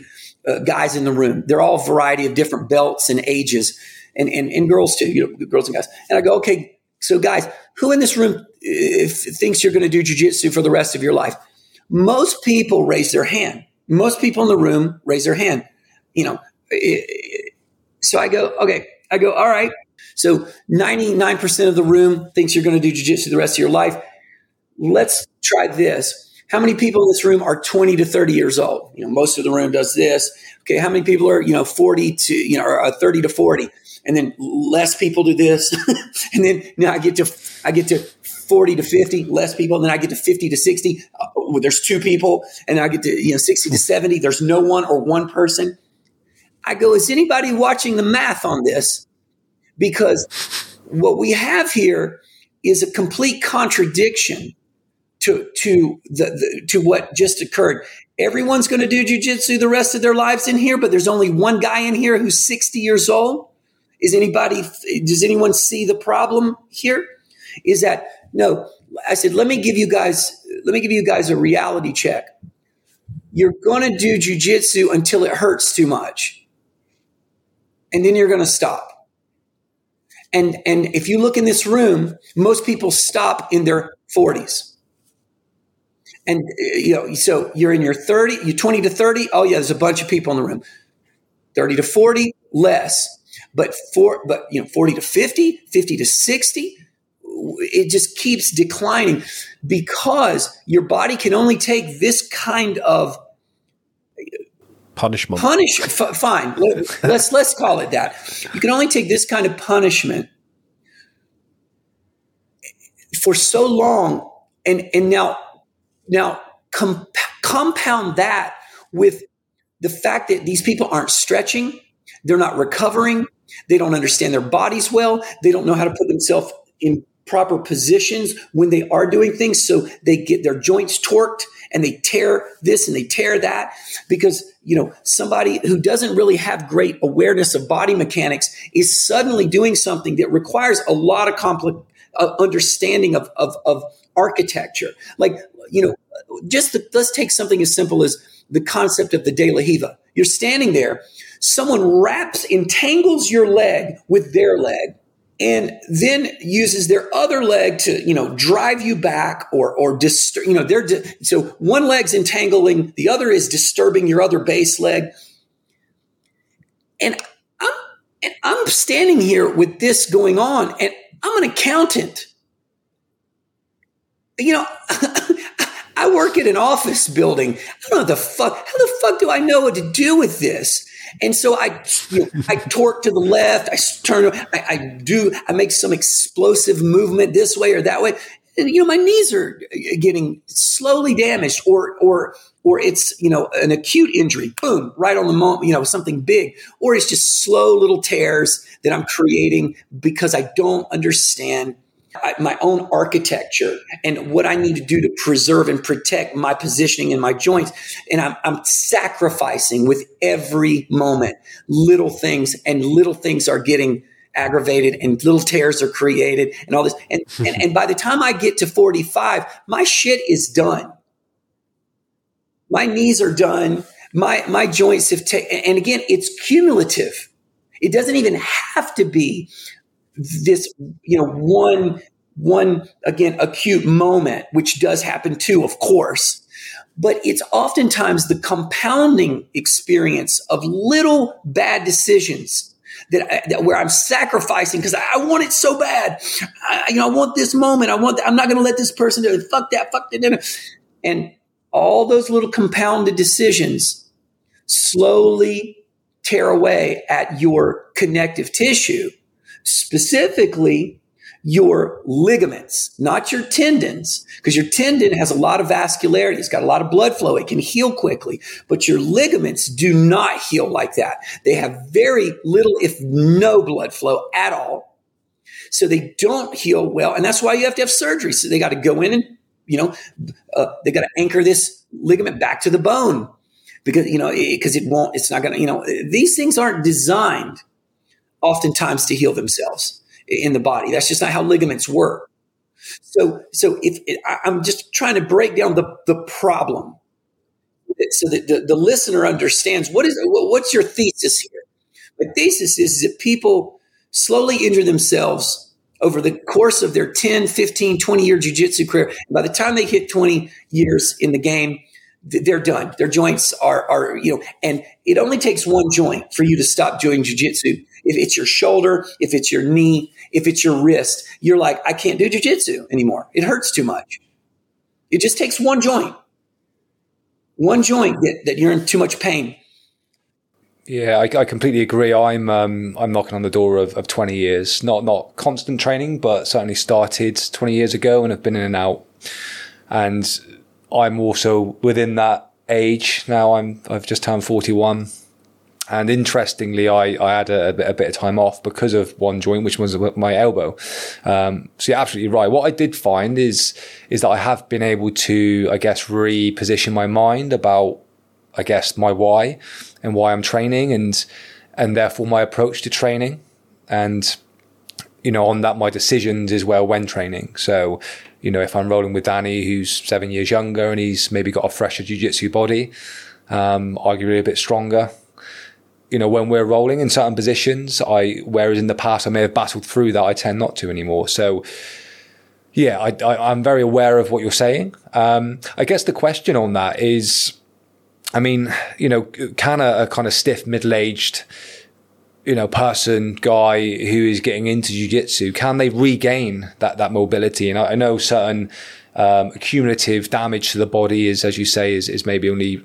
guys in the room. They're all a variety of different belts and ages and girls too, girls and guys. And I go, okay, so guys, who in this room thinks you're going to do jiu-jitsu for the rest of your life? Most people raise their hand. Most people in the room raise their hand. So I go, okay. I go, all right. So 99% of the room thinks you're going to do jiu-jitsu the rest of your life. Let's try this. How many people in this room are 20 to 30 years old? Most of the room does this. Okay. How many people are, 40 to, or 30 to 40? And then less people do this. And then now I get to 40 to 50, less people. And then I get to 50 to 60. There's two people. And I get to, 60 to 70. There's no one or one person. I go, is anybody watching the math on this? Because what we have here is a complete contradiction to what just occurred. Everyone's going to do jiu-jitsu the rest of their lives in here, but there's only one guy in here who's 60 years old. Does anyone see the problem here? Is that, no, I said, let me give you guys a reality check. You're going to do jiu-jitsu until it hurts too much. And then you're going to stop. And if you look in this room, most people stop in their 40s. And, so you're in your 30, you're 20 to 30. Oh yeah, there's a bunch of people in the room. 30 to 40, less. But 40 to 50, 50 to 60, it just keeps declining because your body can only take this kind of punishment. Fine. Let's call it that. You can only take this kind of punishment for so long, and now compound that with the fact that these people aren't stretching. They're not recovering. They don't understand their bodies well. They don't know how to put themselves in proper positions when they are doing things. So they get their joints torqued and they tear this and they tear that because, somebody who doesn't really have great awareness of body mechanics is suddenly doing something that requires a lot of understanding of architecture. Like, you know, just let's take something as simple as the concept of the De La Hiva. You're standing there, someone entangles your leg with their leg, and then uses their other leg to, you know, drive you back or disturb, you know, so one leg's entangling, the other is disturbing your other base leg. And I'm standing here with this going on, and I'm an accountant. You know, I work at an office building. I don't know how the fuck do I know what to do with this? And so I torque to the left, I turn, I make some explosive movement this way or that way. And, you know, my knees are getting slowly damaged or it's, you know, an acute injury, boom, right on the moment, you know, something big, or it's just slow little tears that I'm creating because I don't understand my own architecture and what I need to do to preserve and protect my positioning in my joints. And I'm sacrificing with every moment, little things, and little things are getting aggravated and little tears are created and all this. And by the time I get to 45, my shit is done. My knees are done. My joints have taken, and again, it's cumulative. It doesn't even have to be this, you know, one again, acute moment, which does happen too, of course, but it's oftentimes the compounding experience of little bad decisions that where I'm sacrificing because I want it so bad. I want this moment. I'm not going to let this person do it. Fuck that. And all those little compounded decisions slowly tear away at your connective tissue, specifically your ligaments, not your tendons, because your tendon has a lot of vascularity. It's got a lot of blood flow. It can heal quickly, but your ligaments do not heal like that. They have very little, if no, blood flow at all. So they don't heal well. And that's why you have to have surgery. So they got to go in and, you know, they got to anchor this ligament back to the bone because, you know, it's not going to, you know, these things aren't designed oftentimes to heal themselves in the body. That's just not how ligaments work. So I'm just trying to break down the problem so that the listener understands what's your thesis here. My thesis is that people slowly injure themselves over the course of their 10, 15, 20-year jiu-jitsu career. And by the time they hit 20 years in the game, they're done. Their joints are, you know, and it only takes one joint for you to stop doing jiu-jitsu. If it's your shoulder, if it's your knee, if it's your wrist, you're like, I can't do jiu-jitsu anymore. It hurts too much. It just takes one joint. One joint that you're in too much pain. Yeah, I completely agree. I'm knocking on the door of 20 years. Not constant training, but certainly started 20 years ago and have been in and out. And I'm also within that age now. I've just turned 41. And interestingly, I had a bit of time off because of one joint, which was my elbow. So you're absolutely right. What I did find is that I have been able to, I guess, reposition my mind about, I guess, my why and why I'm training and therefore my approach to training. And, you know, on that, my decisions is well when training. So, you know, if I'm rolling with Danny, who's 7 years younger and he's maybe got a fresher jiu-jitsu body, arguably a bit stronger, you know, when we're rolling in certain positions, whereas in the past I may have battled through that, I tend not to anymore. So yeah, I'm very aware of what you're saying. I guess the question on that is, I mean, you know, can a kind of stiff middle-aged, you know, guy who is getting into jiu-jitsu, can they regain that mobility? And I know certain cumulative damage to the body is, as you say, is maybe only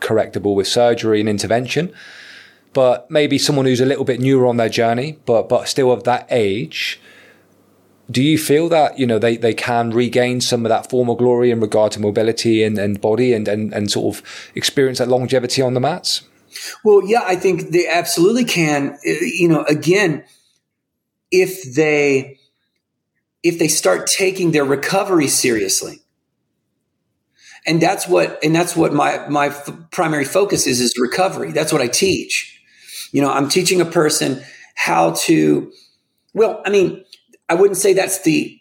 correctable with surgery and intervention. But maybe someone who's a little bit newer on their journey, but still of that age, do you feel that, you know, they can regain some of that former glory in regard to mobility and body and sort of experience that longevity on the mats? Well, yeah, I think they absolutely can. You know, again, if they start taking their recovery seriously. And that's what my primary focus is recovery. That's what I teach. You know, I'm teaching a person how to, well, I mean, I wouldn't say that's the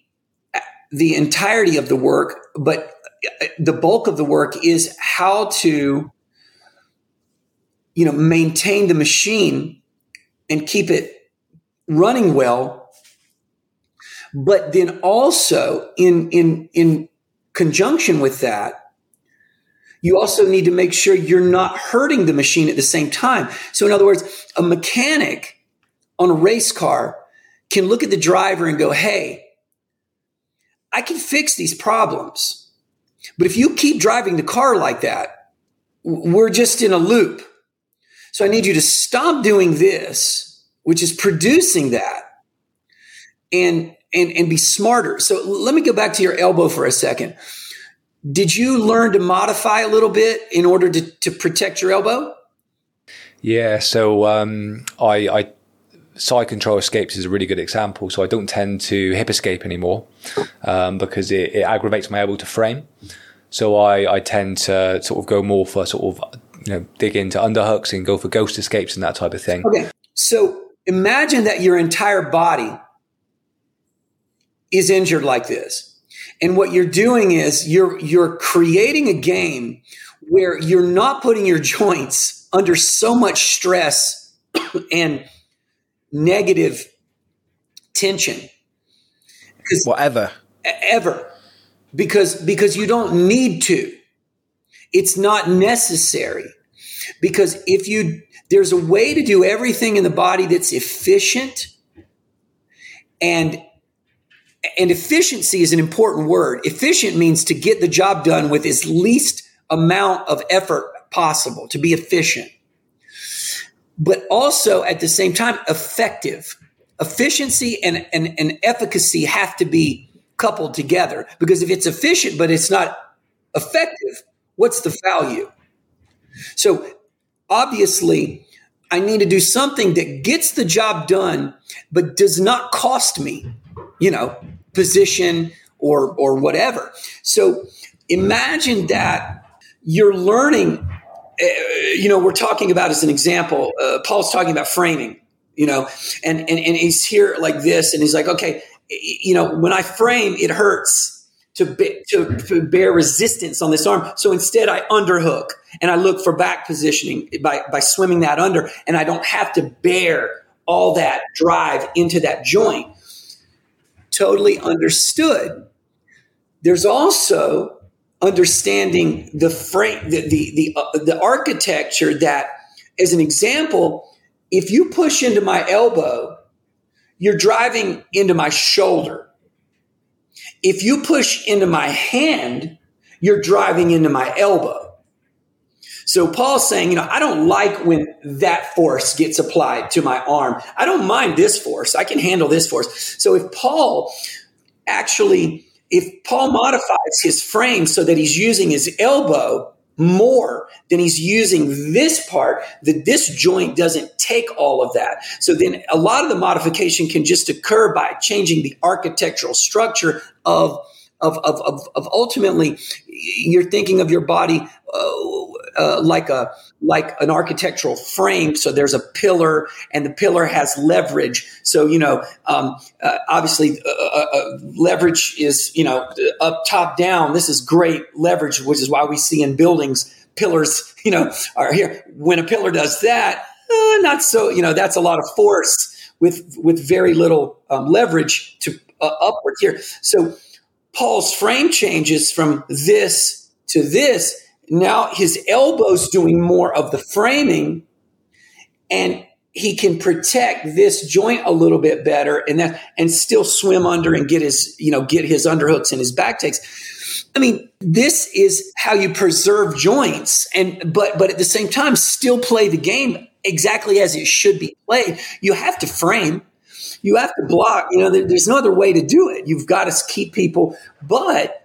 the entirety of the work, but the bulk of the work is how to, you know, maintain the machine and keep it running well. But then also in conjunction with that, you also need to make sure you're not hurting the machine at the same time. So in other words, a mechanic on a race car can look at the driver and go, hey, I can fix these problems. But if you keep driving the car like that, we're just in a loop. So I need you to stop doing this, which is producing that, and be smarter. So let me go back to your elbow for a second. Did you learn to modify a little bit in order to protect your elbow? Yeah, so I side control escapes is a really good example. So I don't tend to hip escape anymore because it aggravates my elbow to frame. So I tend to sort of go more for sort of, you know, dig into underhooks and go for ghost escapes and that type of thing. Okay, so imagine that your entire body is injured like this. And what you're doing is you're creating a game where you're not putting your joints under so much stress and negative tension. Because you don't need to. It's not necessary. Because if you, there's a way to do everything in the body that's efficient, and efficiency is an important word. Efficient means to get the job done with as least amount of effort possible, to be efficient. But also at the same time, effective. Efficiency and efficacy have to be coupled together, because if it's efficient but it's not effective, what's the value? So obviously, I need to do something that gets the job done but does not cost me, you know, position or whatever. So imagine that you're learning, you know, we're talking about as an example, Paul's talking about framing, you know, and he's here like this. And he's like, okay, you know, when I frame, it hurts to bear resistance on this arm. So instead I underhook and I look for back positioning by swimming that under, and I don't have to bear all that drive into that joint. Totally understood. There's also understanding the frame, the architecture, that as an example, if you push into my elbow, you're driving into my shoulder. If you push into my hand, you're driving into my elbow. So Paul's saying, you know, I don't like when that force gets applied to my arm. I don't mind this force. I can handle this force. So if Paul modifies his frame so that he's using his elbow more than he's using this part, that this joint doesn't take all of that. So then a lot of the modification can just occur by changing the architectural structure of ultimately you're thinking of your body like an architectural frame. So there's a pillar, and the pillar has leverage. So, you know, obviously leverage is, you know, up, top, down. This is great leverage, which is why we see in buildings, pillars, you know, are here. When a pillar does that, not so, you know, that's a lot of force with very little leverage to upward here. So Paul's frame changes from this to this. Now his elbow's doing more of the framing, and he can protect this joint a little bit better, and still swim under and get his underhooks and his back takes. I mean, this is how you preserve joints, but at the same time still play the game exactly as it should be played. You have to frame, you have to block. You know, there's no other way to do it. You've got to keep people, but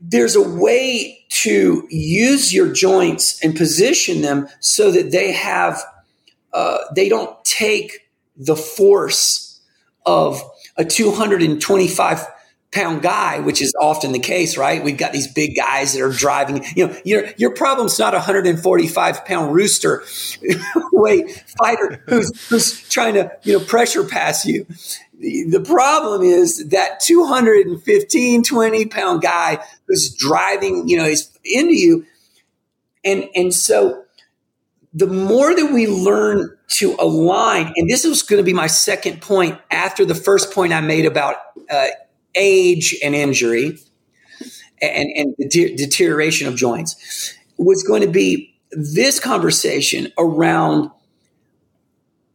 there's a way to use your joints and position them so that they have, they don't take the force of a 225 pound guy, which is often the case, right? We've got these big guys that are driving. You know, your problem's not a 145-pound rooster weight fighter who's trying to, pressure pass you. The problem is that 215, 20-pound guy who's driving, is into you. And so the more that we learn to align, and this is going to be my second point after the first point I made about age and injury and the deterioration of joints, was going to be this conversation around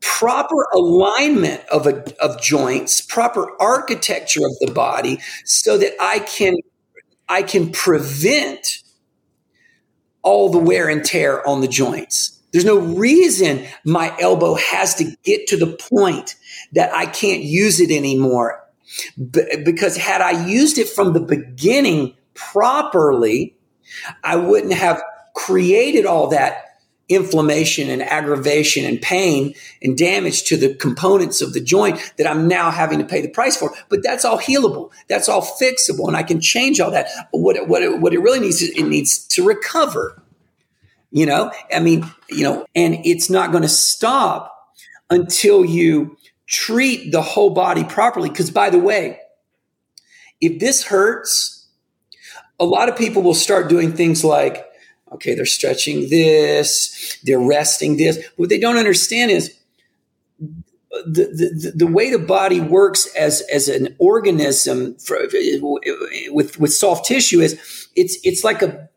proper alignment of joints, proper architecture of the body, so that I can prevent all the wear and tear on the joints. There's no reason my elbow has to get to the point that I can't use it anymore. Because had I used it from the beginning properly, I wouldn't have created all that inflammation and aggravation and pain and damage to the components of the joint that I'm now having to pay the price for. But that's all healable. That's all fixable. And I can change all that. But what it really needs is it needs to recover. And it's not going to stop until you treat the whole body properly. Because, by the way, if this hurts, a lot of people will start doing things like, okay, they're stretching this, they're resting this. What they don't understand is the way the body works as an organism with soft tissue is it's like the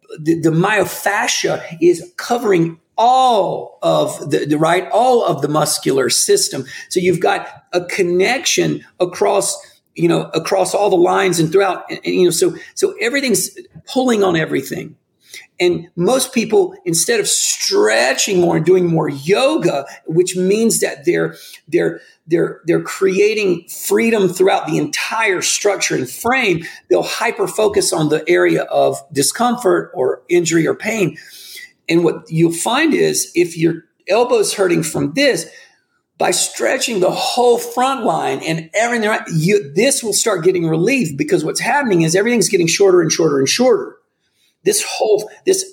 myofascia is covering all of the muscular system. So you've got a connection across all the lines and throughout, so everything's pulling on everything. And most people, instead of stretching more and doing more yoga, which means that they're creating freedom throughout the entire structure and frame, they'll hyper focus on the area of discomfort or injury or pain. And what you'll find is if your elbow's hurting from this, by stretching the whole front line and everything around, this will start getting relieved, because what's happening is everything's getting shorter and shorter and shorter.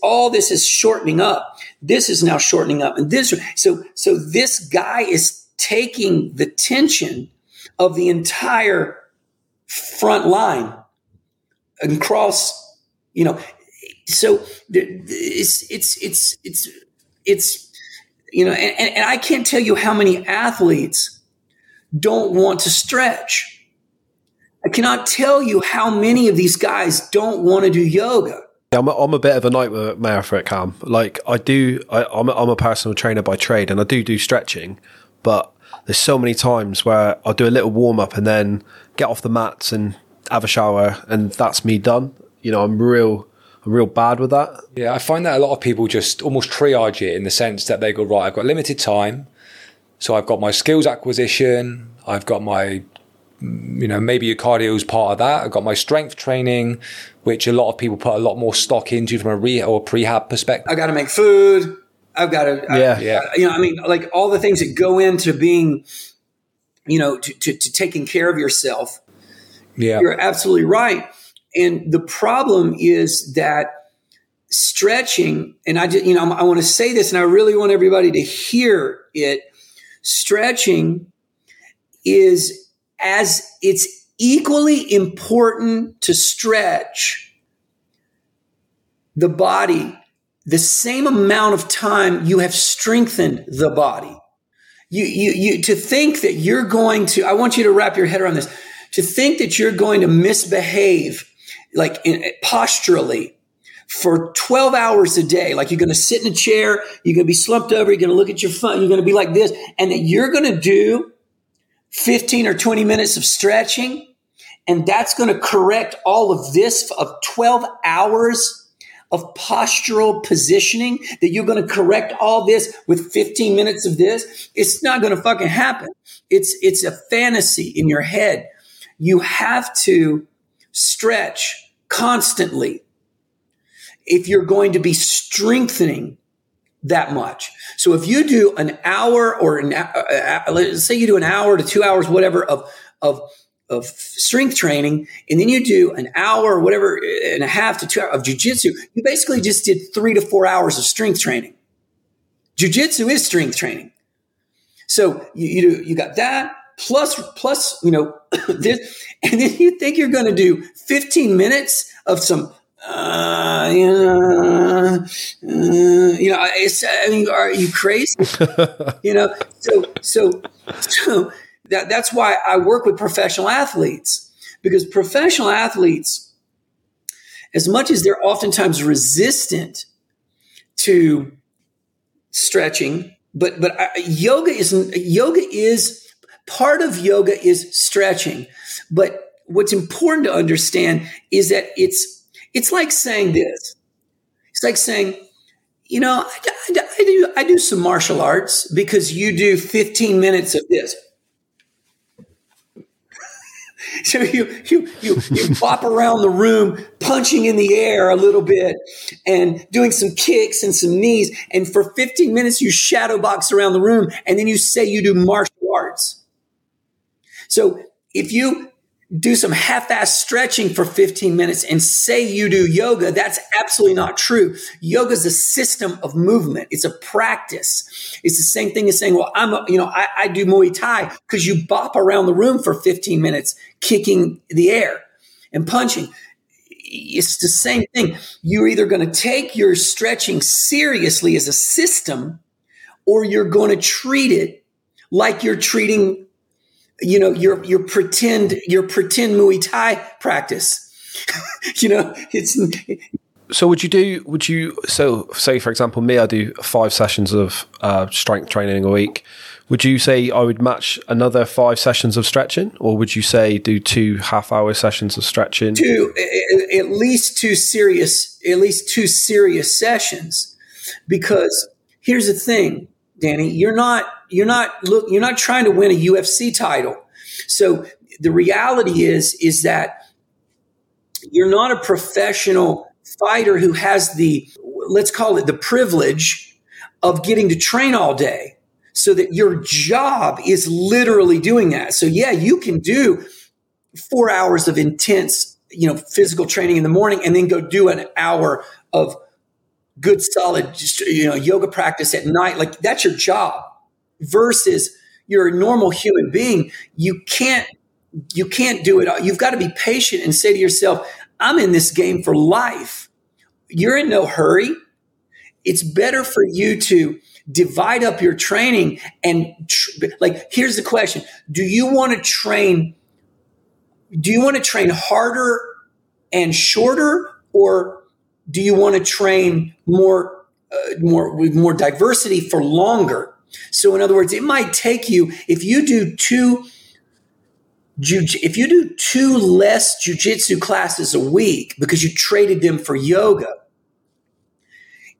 All this is shortening up. This is now shortening up. And this, so this guy is taking the tension of the entire front line and cross, so it's I can't tell you how many athletes don't want to stretch. I cannot tell you how many of these guys don't want to do yoga. I'm a bit of a nightmare for it, Cam. Like I'm a personal trainer by trade, and I do stretching, but there's so many times where I'll do a little warm up and then get off the mats and have a shower, and that's me done. I'm real bad with that. Yeah, I find that a lot of people just almost triage it in the sense that they go, right, I've got limited time. So I've got my skills acquisition. I've got my, maybe your cardio is part of that. I've got my strength training, which a lot of people put a lot more stock into from a rehab or prehab perspective. I've got to make food. Like all the things that go into being, to taking care of yourself. Yeah, you're absolutely right. And the problem is that stretching, and I just, I want to say this, and I really want everybody to hear it. Stretching is it's equally important to stretch the body the same amount of time you have strengthened the body. You to think that you're going to, I want you to wrap your head around this, to think that you're going to misbehave like posturally for 12 hours a day, like you're going to sit in a chair, you're going to be slumped over, you're going to look at your phone, you're going to be like this, and that you're going to do 15 or 20 minutes of stretching, and that's going to correct all of this of 12 hours of postural positioning, that you're going to correct all this with 15 minutes of this. It's not going to fucking happen. It's a fantasy in your head. You have to stretch constantly if you're going to be strengthening that much. So if you do an hour, let's say you do an hour to 2 hours, whatever, of of strength training, and then you do an hour, whatever, and a half to 2 hours of jiu-jitsu, you basically just did 3 to 4 hours of strength training. Jiu-jitsu is strength training. So you got that plus, this, and then you think you're going to do 15 minutes of some, are you crazy? So that's why I work with professional athletes, because professional athletes, as much as they're oftentimes resistant to stretching, but yoga is stretching. But what's important to understand is that it's like saying this. It's like saying, I do some martial arts because you do 15 minutes of this. So you bop around the room, punching in the air a little bit and doing some kicks and some knees. And for 15 minutes, you shadow box around the room. And then you say you do martial arts. So if you do some half-ass stretching for 15 minutes and say you do yoga, that's absolutely not true. Yoga is a system of movement. It's a practice. It's the same thing as saying, well, I do Muay Thai, because you bop around the room for 15 minutes, kicking the air and punching. It's the same thing. You're either going to take your stretching seriously as a system, or you're going to treat it like you're treating your pretend Muay Thai practice. It's so. Would you so say, for example, me? I do 5 sessions of strength training a week. Would you say I would match another 5 sessions of stretching, or would you say do 2 half-hour sessions of stretching? At least two serious sessions. Because here's the thing, Danny, you're not trying to win a UFC title. So the reality is that you're not a professional fighter who has the, let's call it the privilege of getting to train all day, so that your job is literally doing that. So yeah, you can do 4 hours of intense, physical training in the morning, and then go do an hour of good, solid, yoga practice at night. Like, that's your job. Versus you're a normal human being. You can't do it all. You've got to be patient and say to yourself, I'm in this game for life. You're in no hurry. It's better for you to divide up your training and here's the question. Do you want to train harder and shorter, or do you want to train more with more diversity for longer? So in other words, it might take you, if you do two less jujitsu classes a week because you traded them for yoga,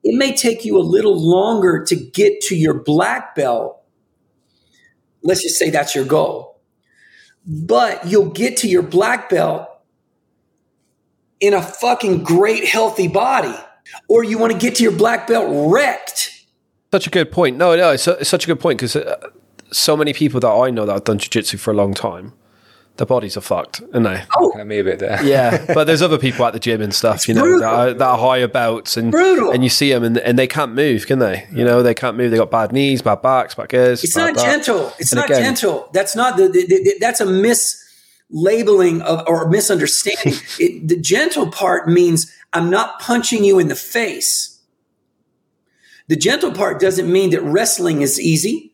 it may take you a little longer to get to your black belt. Let's just say that's your goal. But you'll get to your black belt in a fucking great, healthy body. Or you want to get to your black belt wrecked. Such a good point. No, it's such a good point, because so many people that I know that have done jiu-jitsu for a long time, their bodies are fucked, aren't they? Oh, me a bit there. Yeah, but there's other people at the gym and stuff, that are higher belts, and brutal. And you see them, and they can't move, can they? They can't move. They got bad knees, bad backs, bad ears. It's not gentle. It's not gentle. That's not the that's a mislabeling or misunderstanding. The gentle part means I'm not punching you in the face. The gentle part doesn't mean that wrestling is easy.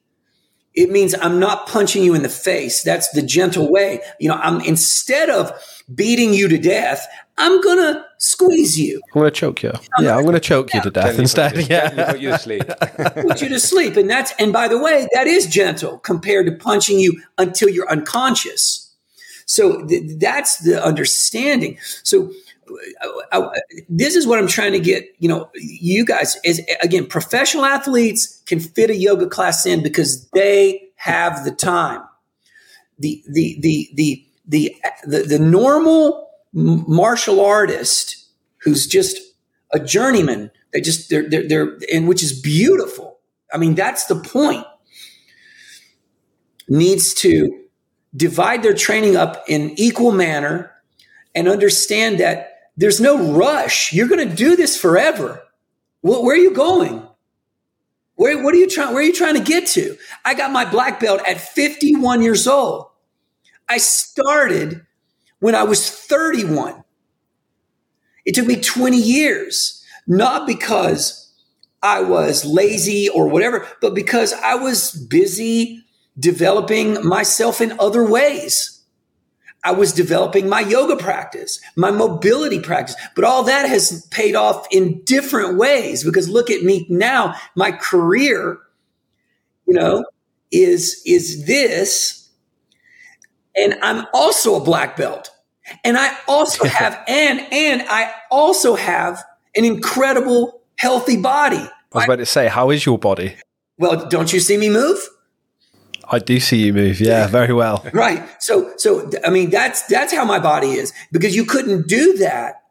It means I'm not punching you in the face. That's the gentle way. I'm, instead of beating you to death, I'm going to squeeze you. I'm going to choke you. I'm going to choke you to death instead. Put you to sleep. Put you to sleep. And by the way, that is gentle compared to punching you until you're unconscious. So that's the understanding. So this is what I'm trying to get, you guys, is, again, professional athletes can fit a yoga class in because they have the time. The normal martial artist who's just a journeyman, and which is beautiful. I mean, that's the point. Needs to divide their training up in equal manner and understand that there's no rush. You're going to do this forever. Where are you going? Where are you trying to get to? I got my black belt at 51 years old. I started when I was 31. It took me 20 years, not because I was lazy or whatever, but because I was busy developing myself in other ways. I was developing my yoga practice, my mobility practice, but all that has paid off in different ways because look at me now, my career, is this, and I'm also a black belt. And I also have, and I also have an incredible healthy body. I was about to say, how is your body? Well, don't you see me move? I do see you move. Yeah, very well. Right. So I mean, that's how my body is, because you couldn't do that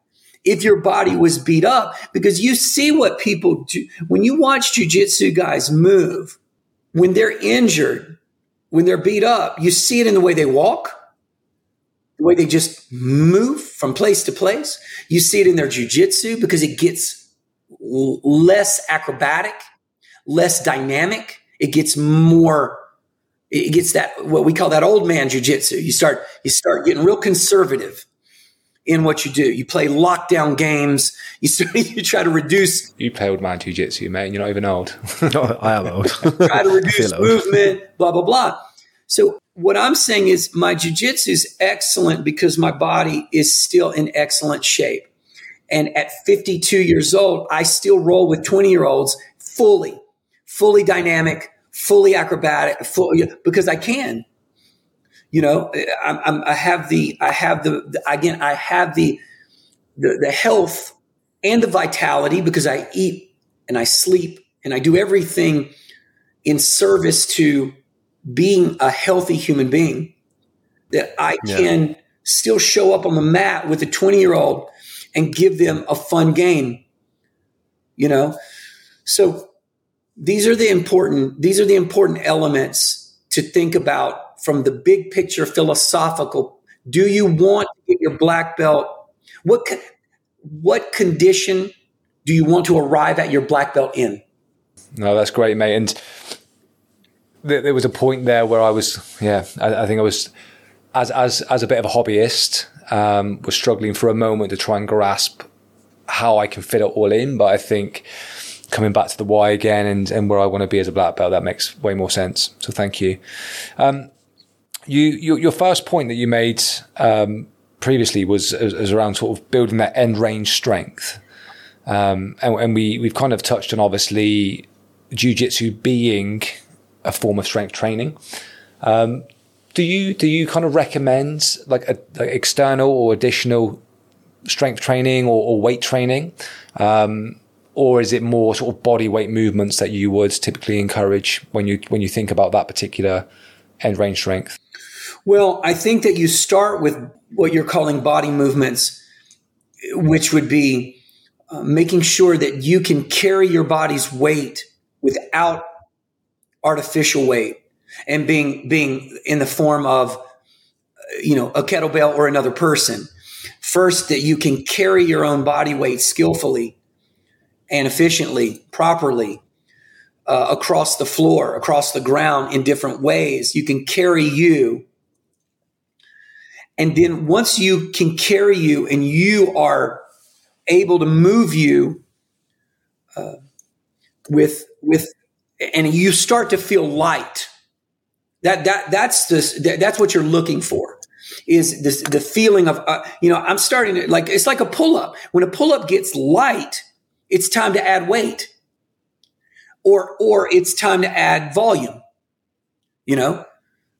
if your body was beat up, because you see what people do. When you watch jiu-jitsu guys move, when they're injured, when they're beat up, you see it in the way they walk, the way they just move from place to place. You see it in their jiu-jitsu because it gets less acrobatic, less dynamic. It gets more... It gets that, what we call that old man jiu-jitsu. You start getting real conservative in what you do. You play lockdown games. You try to reduce. You play old man jiu-jitsu, mate. You're not even old. I am old. Try to reduce movement, blah, blah, blah. So what I'm saying is my jiu-jitsu is excellent because my body is still in excellent shape. And at 52 years old, I still roll with 20-year-olds fully dynamic, fully acrobatic, because I can, I have the health and the vitality because I eat and I sleep and I do everything in service to being a healthy human being, that I can still show up on the mat with a 20-year-old and give them a fun game, so. These are the important elements to think about from the big picture, philosophical. Do you want to get your black belt? What condition do you want to arrive at your black belt in? No, that's great, mate. And there was a point there where I was, I think I was as a bit of a hobbyist, was struggling for a moment to try and grasp how I can fit it all in. But I think coming back to the why again and where I want to be as a black belt, that makes way more sense. So thank you. Your first point that you made previously was around sort of building that end range strength. And we've kind of touched on, obviously, jiu-jitsu being a form of strength training. Do you kind of recommend like external or additional strength training or weight training? Or is it more sort of body weight movements that you would typically encourage when you think about that particular end range strength? Well, I think that you start with what you're calling body movements, which would be making sure that you can carry your body's weight without artificial weight and being in the form of, a kettlebell or another person. First, that you can carry your own body weight skillfully and efficiently, properly, across the floor, across the ground in different ways. You can carry you. And then once you can carry you and you are able to move you and you start to feel light, that's what you're looking for. Is this, the feeling of, I'm starting to, like, it's like a pull-up. When a pull-up gets light, it's time to add weight or it's time to add volume.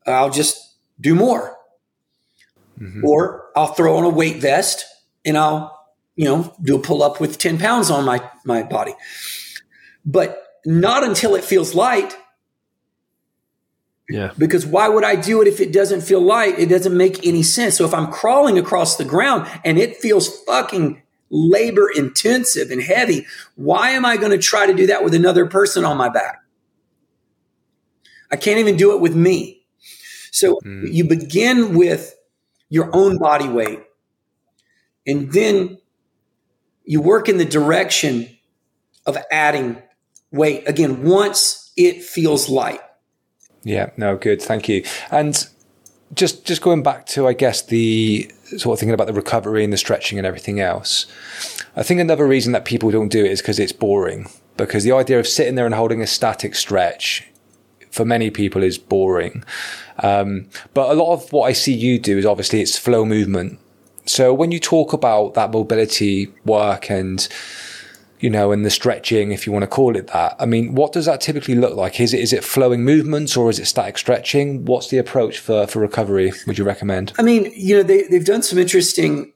I'll just do more, or I'll throw on a weight vest and I'll, do a pull up with 10 pounds on my body, but not until it feels light. Yeah. Because why would I do it if it doesn't feel light? It doesn't make any sense. So if I'm crawling across the ground and it feels fucking labor intensive and heavy, why am I going to try to do that with another person on my back? I can't even do it with me. So you begin with your own body weight, and then you work in the direction of adding weight again once it feels light. Yeah, no, good. Thank you. And just going back to, I guess, the sort of thinking about the recovery and the stretching and everything else. I think another reason that people don't do it is because it's boring, because the idea of sitting there and holding a static stretch for many people is boring. But a lot of what I see you do is obviously it's flow movement. So when you talk about that mobility work and, you know, and the stretching, if you want to call it that, I mean, what does that typically look like? Is it flowing movements or is it static stretching? What's the approach for recovery would you recommend? I mean, you know, they've done some interesting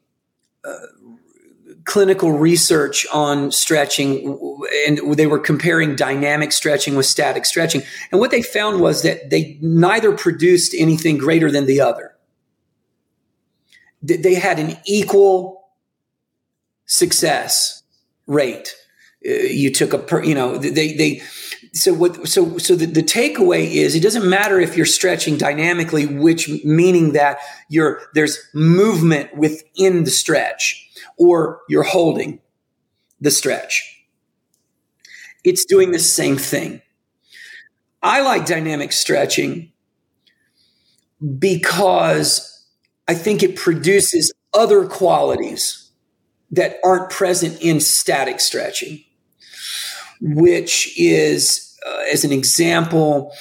clinical research on stretching, and they were comparing dynamic stretching with static stretching. And what they found was that they neither produced anything greater than the other. They had an equal success rate. You took the takeaway is it doesn't matter if you're stretching dynamically, which meaning that there's movement within the stretch or you're holding the stretch. It's doing the same thing. I like dynamic stretching because I think it produces other qualities that aren't present in static stretching, which is, as an example,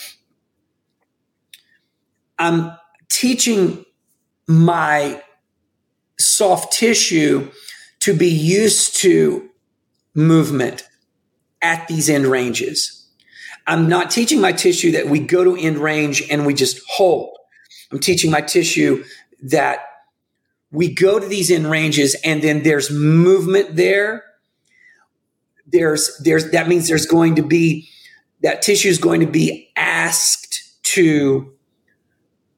I'm teaching my soft tissue to be used to movement at these end ranges. I'm not teaching my tissue that we go to end range and we just hold. I'm teaching my tissue that we go to these end ranges and then there's movement there. That means there's going to be, that tissue is going to be asked to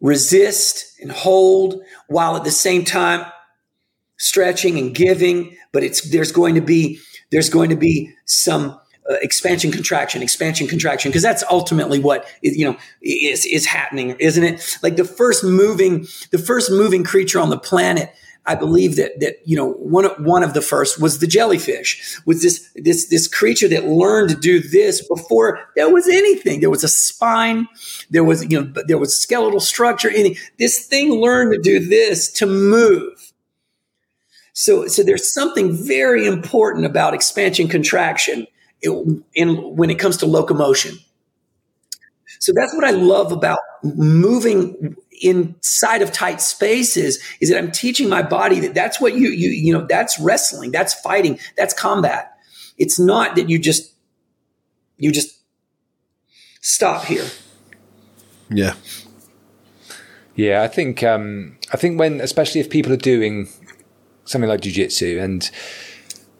resist and hold while at the same time stretching and giving, but there's going to be some expansion, contraction, because that's ultimately what is happening, isn't it? Like the first moving creature on the planet, I believe that one of the first was the jellyfish, was this creature that learned to do this before there was anything. There was a spine, there was skeletal structure. Anything. This thing learned to do this, to move. So there's something very important about expansion, contraction. When it comes to locomotion. So that's what I love about moving inside of tight spaces, is that I'm teaching my body that that's what you that's wrestling, that's fighting, that's combat. It's not that you just stop here. Yeah. Yeah. I think when, especially if people are doing something like jiu-jitsu and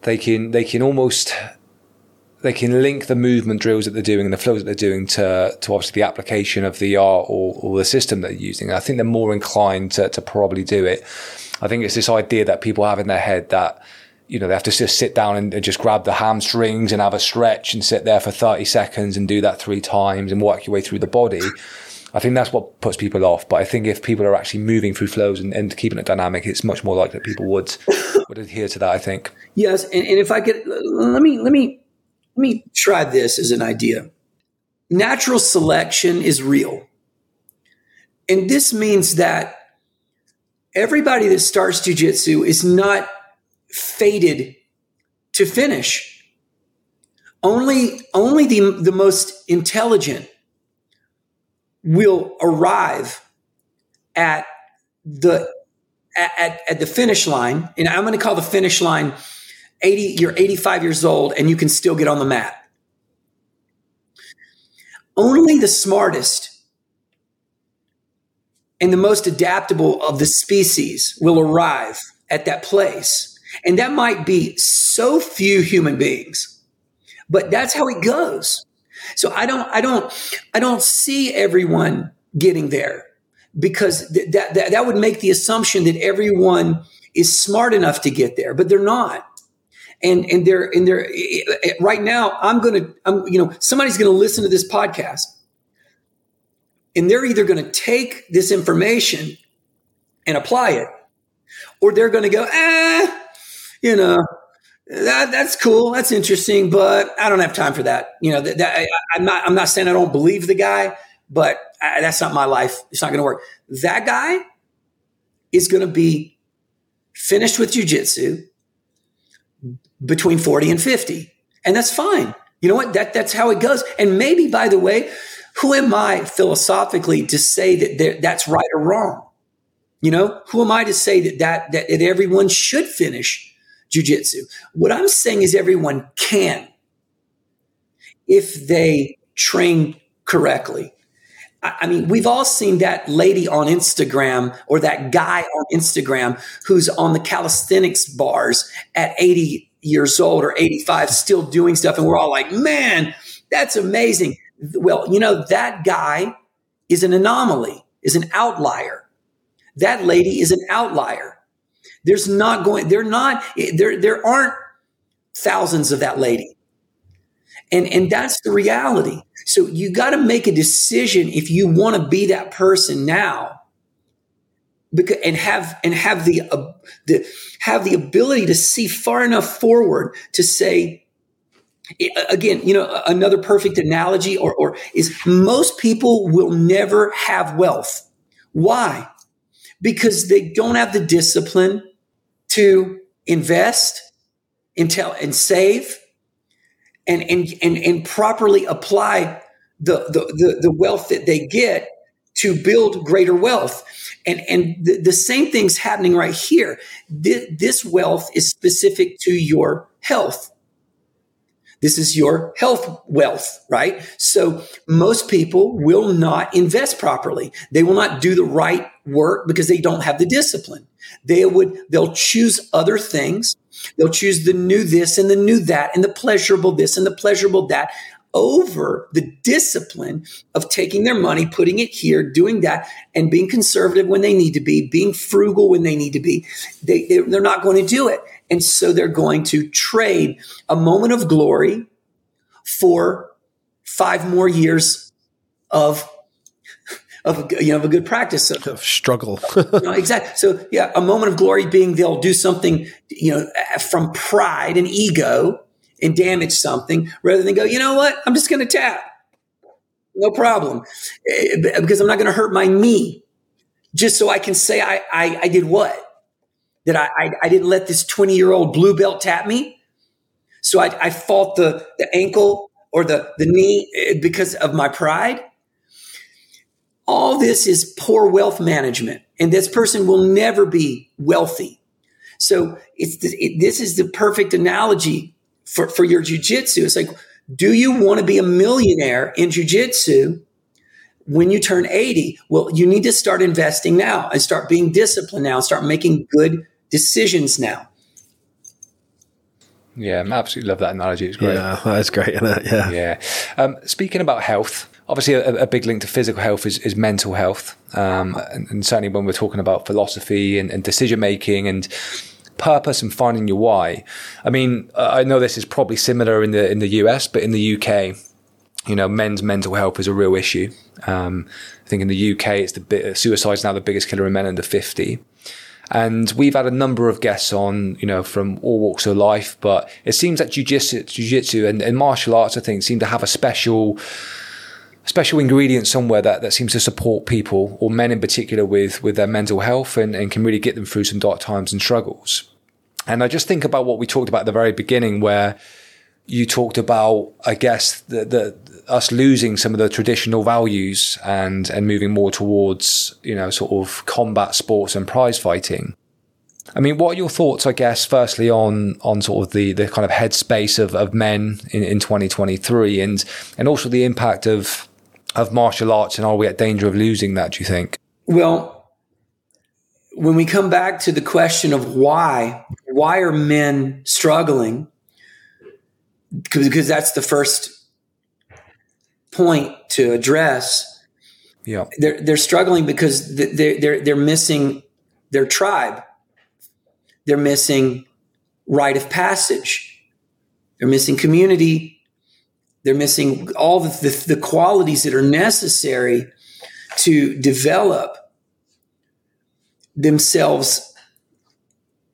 they can almost, they can link the movement drills that they're doing and the flows that they're doing to obviously the application of the art or the system that they're using. I think they're more inclined to probably do it. I think it's this idea that people have in their head that, you know, they have to just sit down and just grab the hamstrings and have a stretch and sit there for 30 seconds and do that 3 times and work your way through the body. I think that's what puts people off. But I think if people are actually moving through flows and keeping it dynamic, it's much more likely that people would adhere to that, I think. Yes. And if I could, let me try this as an idea. Natural selection is real. And this means that everybody that starts jiu-jitsu is not fated to finish. Only the most intelligent will arrive at the finish line. And I'm going to call the finish line 80, you're 85 years old and you can still get on the mat. Only the smartest and the most adaptable of the species will arrive at that place. And that might be so few human beings, but that's how it goes. So I don't see everyone getting there, because that would make the assumption that everyone is smart enough to get there, but they're not. And they're right now. I'm going to, somebody's going to listen to this podcast And they're either going to take this information and apply it, or they're going to go, you know, that's cool. That's interesting, but I don't have time for that. You know, I'm not saying I don't believe the guy, but that's not my life. It's not going to work. That guy is going to be finished with jiu-jitsu between 40 and 50. And that's fine. You know what? That's how it goes. And maybe, by the way, who am I philosophically to say that that's right or wrong? You know, who am I to say that everyone should finish jiu-jitsu? What I'm saying is everyone can if they train correctly. I mean, we've all seen that lady on Instagram or that guy on Instagram who's on the calisthenics bars at 80 years old or 85 still doing stuff. And we're all like, man, that's amazing. Well, you know, that guy is an anomaly, is an outlier. That lady is an outlier. There's not going, they're not, there aren't thousands of that lady. And that's the reality. So you got to make a decision if you want to be that person now, because and have the ability to see far enough forward to say, again, you know, another perfect analogy or is most people will never have wealth. Why? Because they don't have the discipline to invest, and save. And properly apply the wealth that they get to build greater wealth. And the same thing's happening right here. This wealth is specific to your health. This is your health wealth, right? So most people will not invest properly. They will not do the right work because they don't have the discipline. They'll choose other things. They'll choose the new this and the new that and the pleasurable this and the pleasurable that over the discipline of taking their money, putting it here, doing that, and being conservative when they need to be, being frugal when they need to be. They're not going to do it. And so they're going to trade a moment of glory for 5 more years of you know, of a good practice of struggle. You know, exactly. So yeah, a moment of glory being they'll do something, you know, from pride and ego and damage something rather than go, you know what, I'm just going to tap. No problem. Because I'm not going to hurt my knee just so I can say I did what? That I didn't let this 20-year-old blue belt tap me. So I fought the ankle or the knee because of my pride. All this is poor wealth management, and this person will never be wealthy. So this is the perfect analogy for your jiu-jitsu. It's like, do you want to be a millionaire in jiu-jitsu when you turn 80? Well, you need to start investing now and start being disciplined now and start making good decisions now. Yeah, I absolutely love that analogy. It's great. Yeah, that's great, isn't it? Yeah. Yeah. Speaking about health, obviously a big link to physical health is mental health. And certainly when we're talking about philosophy and decision making and purpose and finding your why. I mean, I know this is probably similar in the US, but in the UK, you know, men's mental health is a real issue. I think in the UK, it's suicide is now the biggest killer in men under 50. And we've had a number of guests on, you know, from all walks of life, but it seems that jiu-jitsu and martial arts, I think, seem to have a special ingredient somewhere that seems to support people, or men in particular, with their mental health and can really get them through some dark times and struggles. And I just think about what we talked about at the very beginning, where you talked about, I guess, us losing some of the traditional values and moving more towards, you know, sort of combat sports and prize fighting. I mean, what are your thoughts, I guess, firstly on sort of the kind of headspace of men in 2023 and also the impact of martial arts, and are we at danger of losing that, do you think? Well, when we come back to the question of why are men struggling? Because that's the first point to address. Yeah, they're struggling because they're missing their tribe. They're missing rite of passage. They're missing community. They're missing all the qualities that are necessary to develop themselves,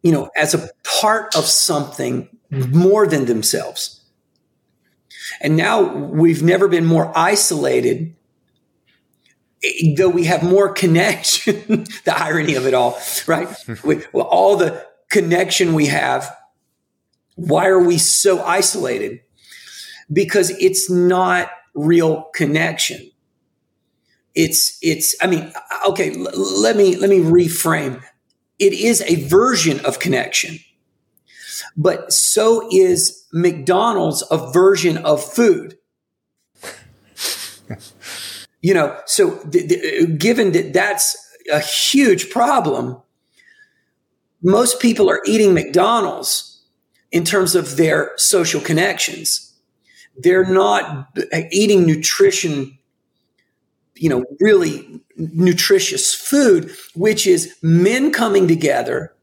you know, as a part of something more than themselves. And now we've never been more isolated, though we have more connection, the irony of it all, right? With all the connection we have, why are we so isolated? Because it's not real connection. It's, I mean, okay, let me reframe. It is a version of connection, but so is McDonald's a version of food. You know, so given that that's a huge problem, most people are eating McDonald's in terms of their social connections. They're not eating nutrition, you know, really nutritious food, which is men coming together,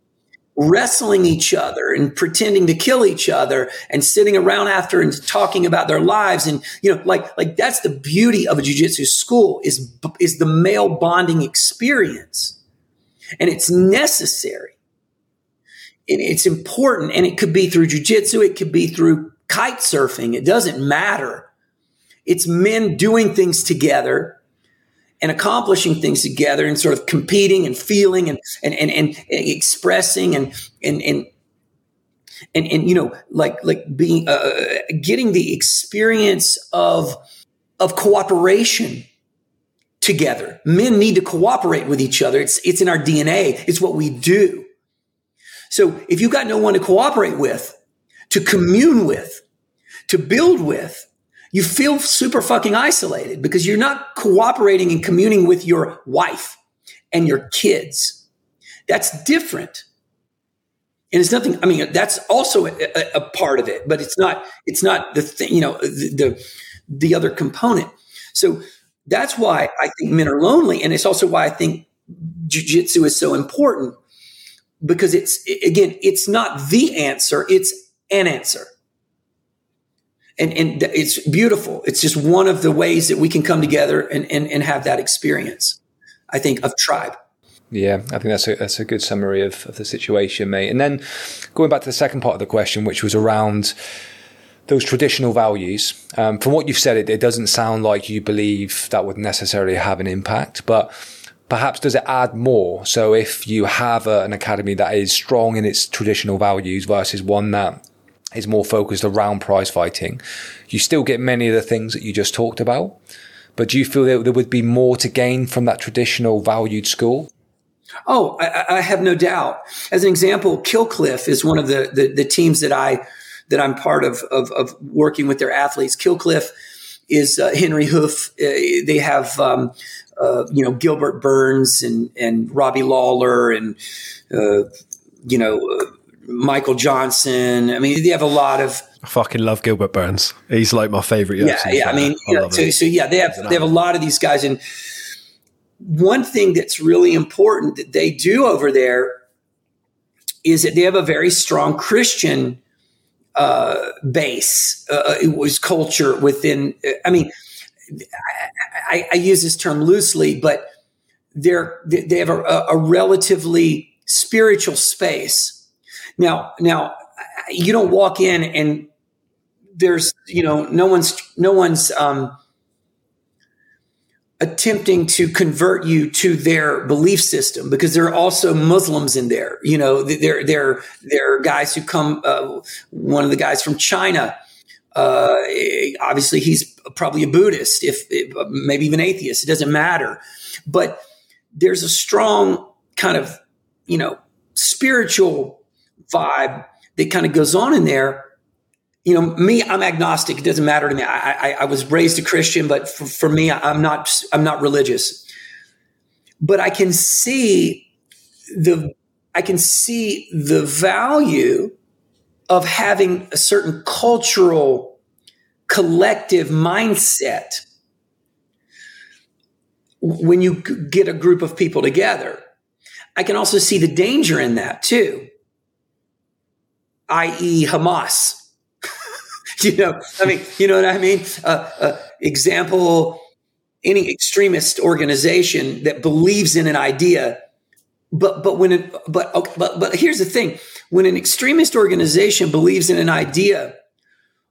wrestling each other and pretending to kill each other and sitting around after and talking about their lives. And, you know, like that's the beauty of a jiu-jitsu school is the male bonding experience. And it's necessary and it's important. And it could be through jiu-jitsu. It could be through kite surfing. It doesn't matter. It's men doing things together and accomplishing things together and sort of competing and feeling and expressing and you know, like being, getting the experience of cooperation together. Men need to cooperate with each other. It's in our DNA. It's what we do. So if you've got no one to cooperate with, to commune with, to build with, you feel super fucking isolated because you're not cooperating and communing with your wife and your kids. That's different. And it's nothing, I mean, that's also a part of it, but it's not the thing, you know, the other component. So that's why I think men are lonely. And it's also why I think jiu-jitsu is so important, because it's, again, it's not the answer. It's an answer. And it's beautiful. It's just one of the ways that we can come together and have that experience, I think, of tribe. Yeah, I think that's a good summary of the situation, mate. And then going back to the second part of the question, which was around those traditional values. From what you've said, it doesn't sound like you believe that would necessarily have an impact, but perhaps does it add more? So if you have an academy that is strong in its traditional values versus one that is more focused around prize fighting, you still get many of the things that you just talked about, but do you feel that there would be more to gain from that traditional valued school? Oh, I have no doubt. As an example, Kill Cliff is one of the teams that I'm part of working with their athletes. Kill Cliff is Henry Hoof. They have, you know, Gilbert Burns and Robbie Lawler and, you know, Michael Johnson. I mean, they have a lot of. I fucking love Gilbert Burns. He's like my favorite. Yeah. I mean, they have a lot of these guys. And one thing that's really important that they do over there is that they have a very strong Christian base. It was culture within. I mean, I use this term loosely, but they have a relatively spiritual space. Now you don't walk in and there's, you know, no one's attempting to convert you to their belief system, because there are also Muslims in there. You know, there are guys who come. One of the guys from China, obviously he's probably a Buddhist, if maybe even atheist. It doesn't matter, but there's a strong kind of, you know, spiritual vibe that kind of goes on in there. You know, me, I'm agnostic. It doesn't matter to me. I was raised a Christian, but for me, I'm not religious. But I can see the value of having a certain cultural collective mindset when you get a group of people together. I can also see the danger in that too. i.e. Hamas, you know what I mean? Example, any extremist organization that believes in an idea. But here's the thing: when an extremist organization believes in an idea,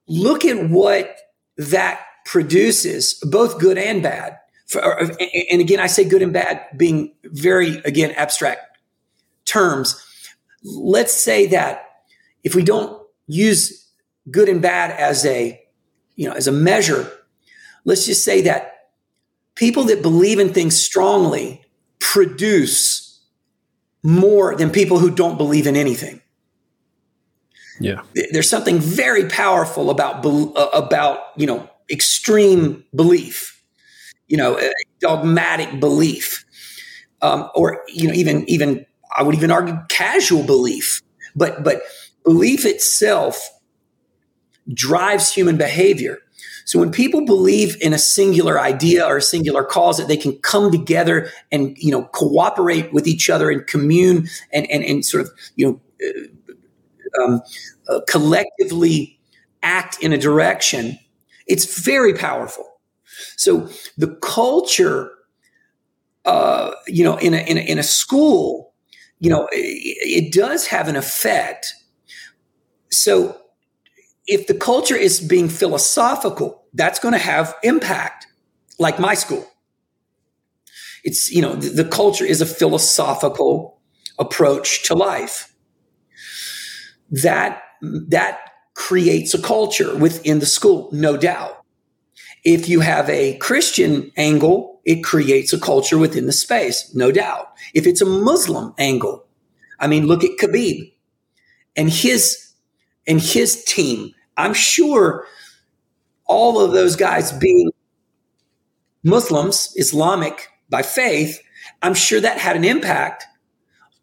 look at what that produces, both good and bad. And again, I say good and bad being very, again, abstract terms. Let's say that if we don't use good and bad as a, you know, as a measure, let's just say that people that believe in things strongly produce more than people who don't believe in anything. Yeah. There's something very powerful about, you know, extreme belief, you know, dogmatic belief, or, you know, even I would even argue casual belief, but belief itself drives human behavior. So when people believe in a singular idea or a singular cause that they can come together and, you know, cooperate with each other and commune and sort of, you know, collectively act in a direction, it's very powerful. So the culture, you know, in a school, you know, it does have an effect. So if the culture is being philosophical, that's going to have impact. Like my school, it's, you know, the culture is a philosophical approach to life. That creates a culture within the school, no doubt. If you have a Christian angle, it creates a culture within the space, no doubt. If it's a Muslim angle, I mean, look at Khabib and his team. I'm sure all of those guys being Muslims, Islamic by faith, I'm sure that had an impact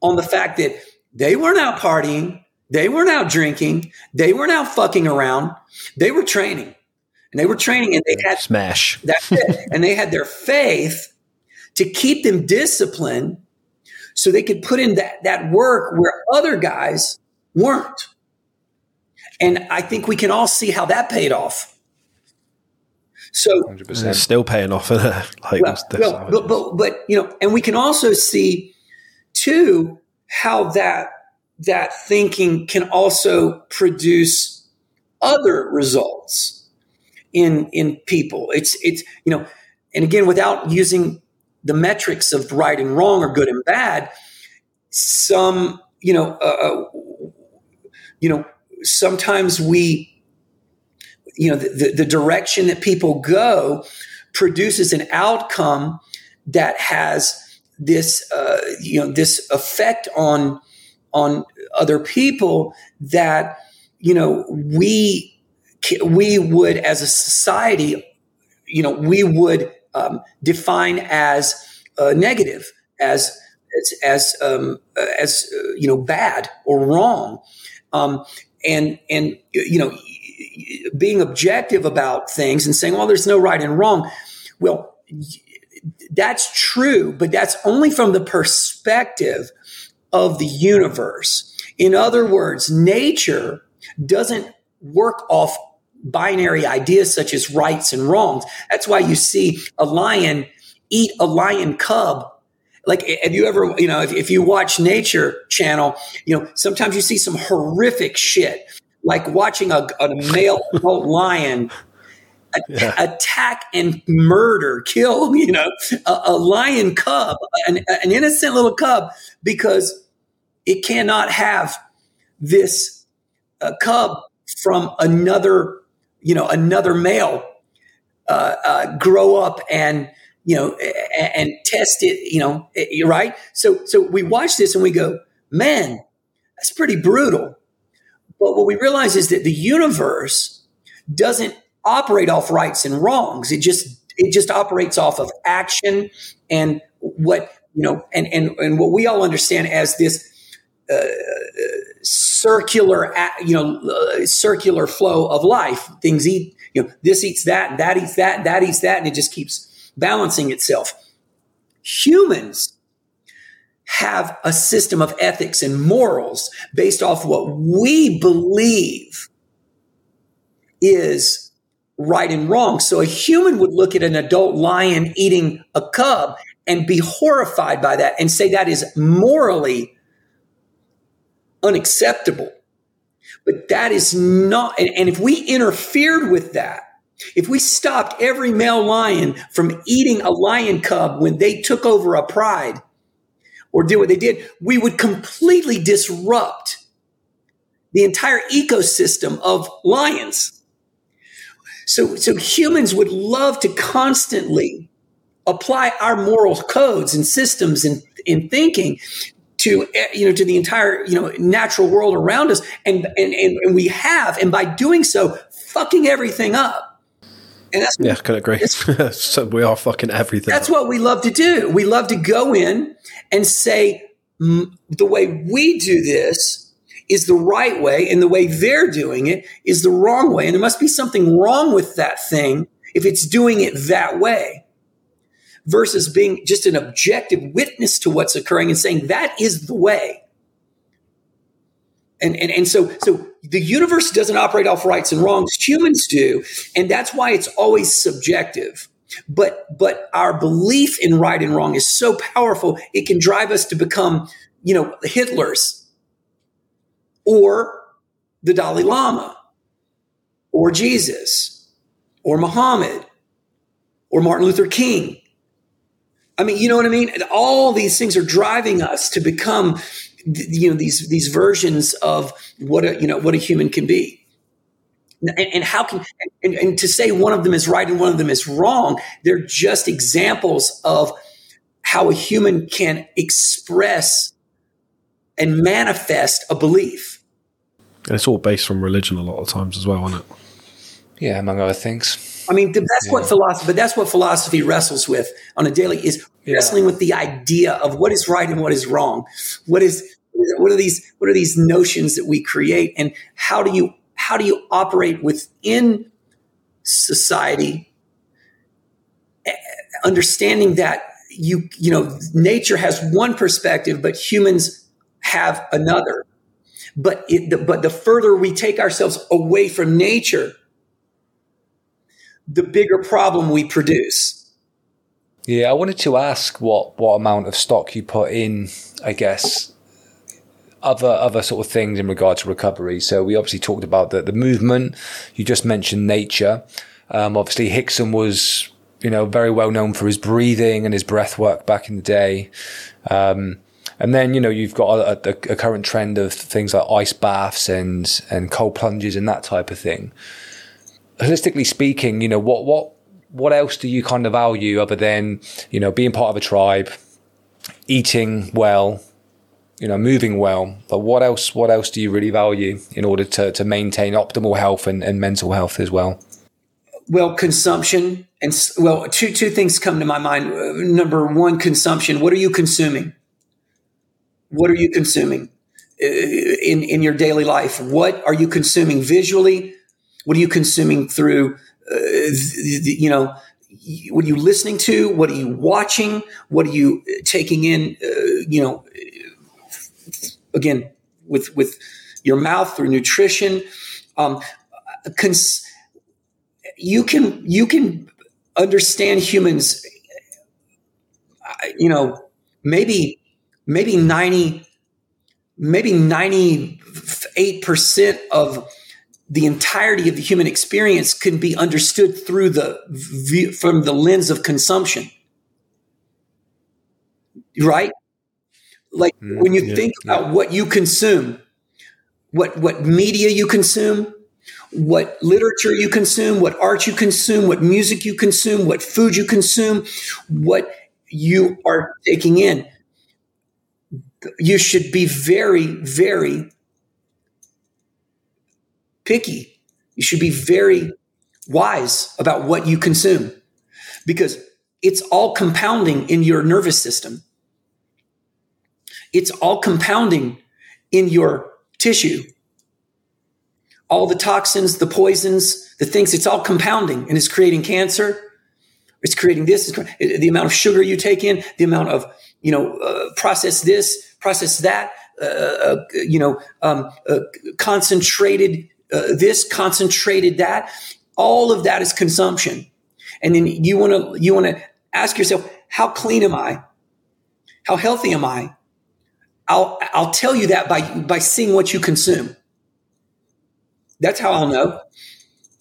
on the fact that they weren't out partying. They weren't out drinking. They weren't out fucking around. They were training, and they were training, and they had smash. That's it. And they had their faith to keep them disciplined so they could put in that work where other guys weren't. And I think we can all see how that paid off. So 100%. It's still paying off, isn't it? Like, well, but you know, and we can also see too how that thinking can also produce other results in people. It's you know, and again, without using the metrics of right and wrong or good and bad, some, you know, sometimes we, you know, the direction that people go produces an outcome that has this, you know, this effect on other people that, you know, we would as a society, you know, we would define as negative, as you know, bad or wrong. And you know, being objective about things and saying, well, there's no right and wrong. Well, that's true, but that's only from the perspective of the universe. In other words, nature doesn't work off binary ideas such as rights and wrongs. That's why you see a lion eat a lion cub. Like, have you ever, you know, if you watch Nature Channel, you know, sometimes you see some horrific shit, like watching a male adult lion attack and murder, kill, you know, a lion cub, an innocent little cub, because it cannot have this cub from another, you know, another male grow up and, you know, and test it, you know, right? So we watch this and we go, man, that's pretty brutal. But what we realize is that the universe doesn't operate off rights and wrongs. It just operates off of action and what, you know, and what we all understand as this circular, you know, circular flow of life. Things eat, you know, this eats that, that eats that, that eats that, and it just keeps balancing itself. Humans have a system of ethics and morals based off what we believe is right and wrong. So a human would look at an adult lion eating a cub and be horrified by that and say that is morally unacceptable. But that is not, and if we interfered with that, if we stopped every male lion from eating a lion cub when they took over a pride or did what they did, we would completely disrupt the entire ecosystem of lions. So humans would love to constantly apply our moral codes and systems in thinking to, to the entire, natural world around us. And we have, and by doing so, fucking everything up. And that's what, yeah, I can agree. So we are fucking everything. That's what we love to do. We love to go in and say, the way we do this is the right way, and the way they're doing it is the wrong way. And there must be something wrong with that thing if it's doing it that way, versus being just an objective witness to what's occurring and saying that is the way. And so the universe doesn't operate off rights and wrongs. Humans do. And that's why it's always subjective. But our belief in right and wrong is so powerful, it can drive us to become, Hitlers or the Dalai Lama or Jesus or Muhammad or Martin Luther King. I mean, you know what I mean? All these things are driving us to become these versions of what a human can be, and how can, and to say one of them is right and one of them is wrong, they're just examples of how a human can express and manifest a belief. And it's all based on religion a lot of times as well, isn't it? Yeah, among other things. I mean, that's what philosophy wrestles with on a daily, is wrestling with the idea of what is right and what is wrong. What are these notions that we create, and how do you operate within society, understanding that nature has one perspective, but humans have another. But the further we take ourselves away from nature, the bigger problem we produce. Yeah, I wanted to ask what amount of stock you put in, I guess, other sort of things in regard to recovery. So we obviously talked about the movement. You just mentioned nature. Obviously, Rickson was, very well known for his breathing and his breath work back in the day. And then, you've got a current trend of things like ice baths and cold plunges and that type of thing. Holistically speaking, what else do you kind of value other than, being part of a tribe, eating well, moving well? But what else do you really value in order to maintain optimal health and mental health as well? Well, consumption, and two things come to my mind. Number one, consumption. What are you consuming? What are you consuming in your daily life? What are you consuming visually? What are you consuming through, what are you listening to? What are you watching? What are you taking in, again, with your mouth through nutrition? You can understand humans, maybe 90, maybe 98% of the entirety of the human experience can be understood through from the lens of consumption, right? Like when you think about what you consume, what media you consume, what literature you consume, what art you consume, what music you consume, what food you consume, what you are taking in, you should be very, very picky. You should be very wise about what you consume, because it's all compounding in your nervous system. It's all compounding in your tissue. All the toxins, the poisons, the things, it's all compounding, and it's creating cancer. It's creating this, the amount of sugar you take in, the amount of, process this, process that, concentrated that All of that is consumption. And then you want to ask yourself, how clean am I? How healthy am I? I'll tell you that by seeing what you consume. That's how I'll know.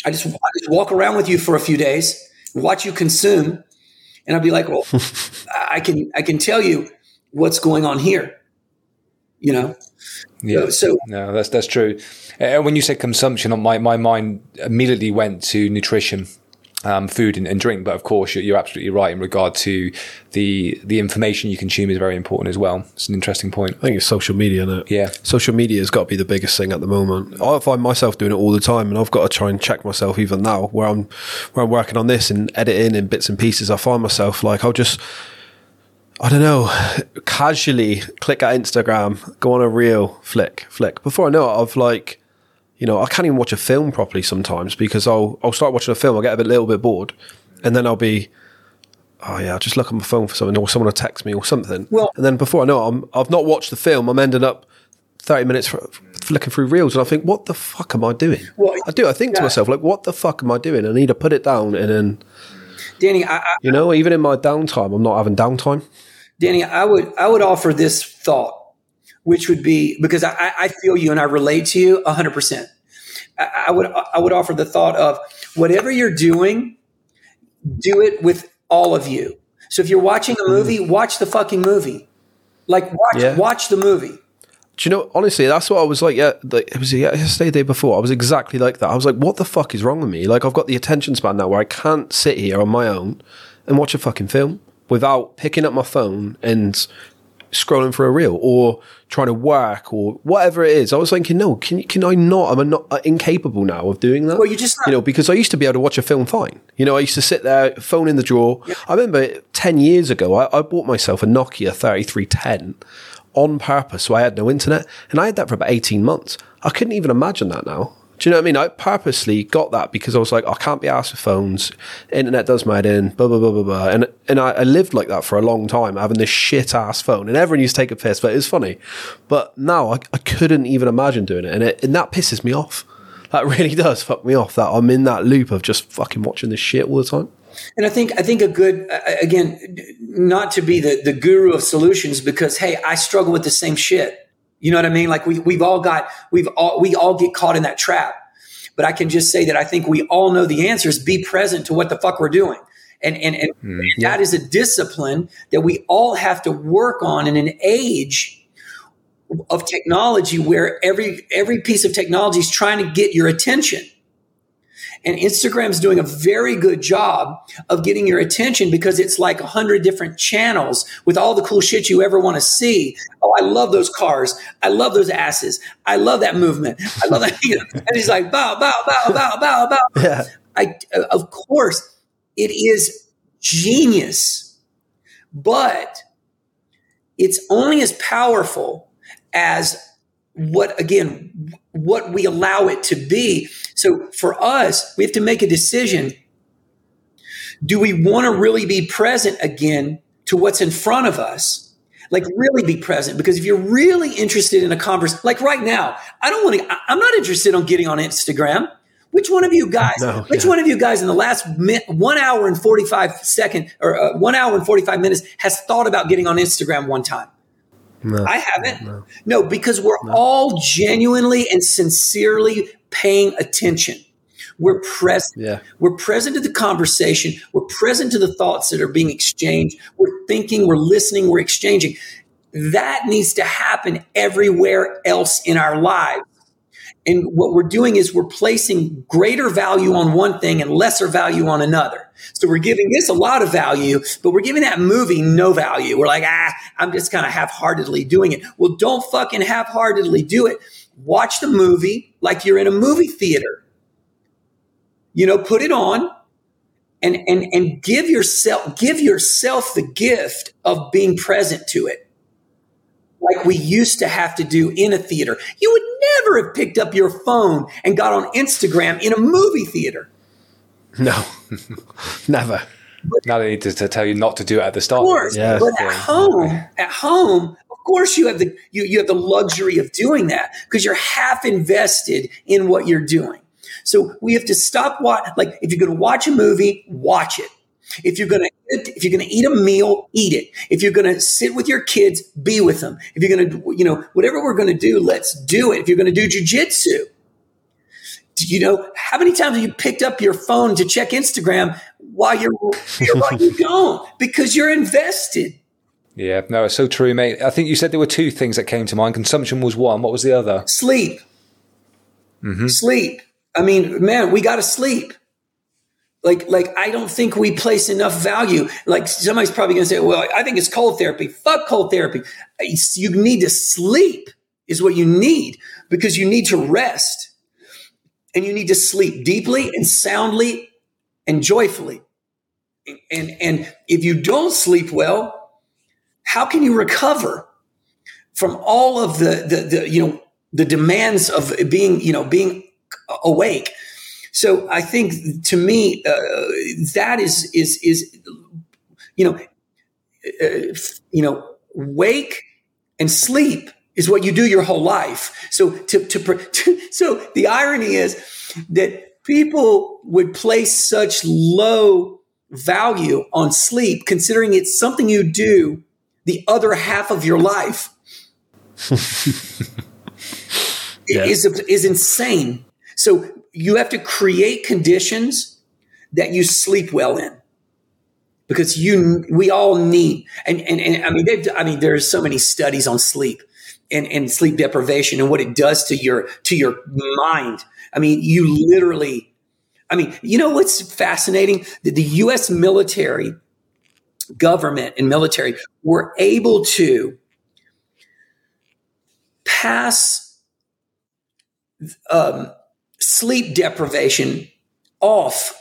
I just walk around with you for a few days and watch you consume. And I'll be like, well, I can tell you what's going on here. You know? Yeah. So no, that's true. When you said consumption, my mind immediately went to nutrition. Food and drink, but of course you're absolutely right in regard to the information you consume is very important as well. It's an interesting point. I think it's social media, isn't it? Yeah. Social media has got to be the biggest thing at the moment. I find myself doing it all the time, and I've got to try and check myself even now where I'm working on this and editing and bits and pieces. I find myself like, I'll just, I don't know, casually click at Instagram, go on a reel, flick. Before I know it, I've like, you know, I can't even watch a film properly sometimes because I'll start watching a film, I'll get a little bit bored, and then I'll be, oh yeah, I'll just look at my phone for something, or someone will text me or something. Well, and then before I know it, I've not watched the film, I'm ending up 30 minutes flicking through reels, and I think, what the fuck am I doing? Well, I think to myself, like, what the fuck am I doing? I need to put it down. And then, Danny, even in my downtime, I'm not having downtime. Danny, I would offer this thought, which would be, because I feel you and I relate to you 100%. I would offer the thought of, whatever you're doing, do it with all of you. So if you're watching a movie, watch the fucking movie. Like watch the movie. Do you know, honestly, that's what I was like. Yeah, it was yesterday, the day before. I was exactly like that. I was like, what the fuck is wrong with me? Like, I've got the attention span now where I can't sit here on my own and watch a fucking film without picking up my phone and scrolling for a reel or trying to work or whatever it is. I was thinking, no, can I not? I'm not incapable now of doing that. Well, you just, because I used to be able to watch a film fine. You know, I used to sit there, phone in the drawer. Yeah. I remember 10 years ago, I bought myself a Nokia 3310 on purpose, so I had no internet, and I had that for about 18 months. I couldn't even imagine that now. Do you know what I mean? I purposely got that because I was like, I can't be arsed with phones. Internet does my head in, blah, blah, blah, blah, blah. And I lived like that for a long time, having this shit-ass phone. And everyone used to take a piss, but it was funny. But now I couldn't even imagine doing it. And that pisses me off. That really does fuck me off, that I'm in that loop of just fucking watching this shit all the time. And I think a good, again, not to be the guru of solutions, because, hey, I struggle with the same shit. You know what I mean? Like we all get caught in that trap. But I can just say that I think we all know the answers. Be present to what the fuck we're doing. And that is a discipline that we all have to work on in an age of technology where every piece of technology is trying to get your attention. And Instagram's doing a very good job of getting your attention because it's like 100 different channels with all the cool shit you ever want to see. Oh, I love those cars. I love those asses. I love that movement. I love that. And he's like, bow, bow, bow, bow, bow, bow. Yeah. Of course, it is genius, but it's only as powerful as what we allow it to be. So for us, we have to make a decision. Do we want to really be present again to what's in front of us? Like, really be present? Because if you're really interested in a conversation, like right now, I'm not interested in getting on Instagram. Which one of you guys, one of you guys in the last 1 hour and 45 second or 1 hour and 45 minutes has thought about getting on Instagram one time? No, I haven't. No, because we're all genuinely and sincerely paying attention. We're present. Yeah. We're present to the conversation. We're present to the thoughts that are being exchanged. We're thinking, we're listening, we're exchanging. That needs to happen everywhere else in our lives. And what we're doing is we're placing greater value on one thing and lesser value on another. So we're giving this a lot of value, but we're giving that movie no value. We're like, I'm just kind of half-heartedly doing it. Well, don't fucking half-heartedly do it. Watch the movie like you're in a movie theater. You know, put it on and give yourself the gift of being present to it. Like we used to have to do in a theater. You would never have picked up your phone and got on Instagram in a movie theater. No, never. But now they need to tell you not to do it at the start. Of course, yes. But at home, of course you have the luxury of doing that because you're half invested in what you're doing. So we have to stop like if you're going to watch a movie, watch it. If you're going to eat a meal, eat it. If you're going to sit with your kids, be with them. If you're going to, whatever we're going to do, let's do it. If you're going to do jujitsu, how many times have you picked up your phone to check Instagram while you're gone? Because you're invested. Yeah, no, it's so true, mate. I think you said there were two things that came to mind. Consumption was one. What was the other? Sleep. Mm-hmm. Sleep. I mean, man, we got to sleep. Like I don't think we place enough value. Like somebody's probably going to say, well, I think it's cold therapy. Fuck cold therapy. You need to sleep is what you need, because you need to rest and you need to sleep deeply and soundly and joyfully. And if you don't sleep well, how can you recover from all of the demands of being awake? So I think, to me, that is wake and sleep is what you do your whole life. So so the irony is that people would place such low value on sleep, considering it's something you do the other half of your life. Yeah. Is insane. So you have to create conditions that you sleep well in, because we all need, and I mean, there's so many studies on sleep and sleep deprivation and what it does to your mind. I mean, what's fascinating, that the US military government and military were able to pass sleep deprivation off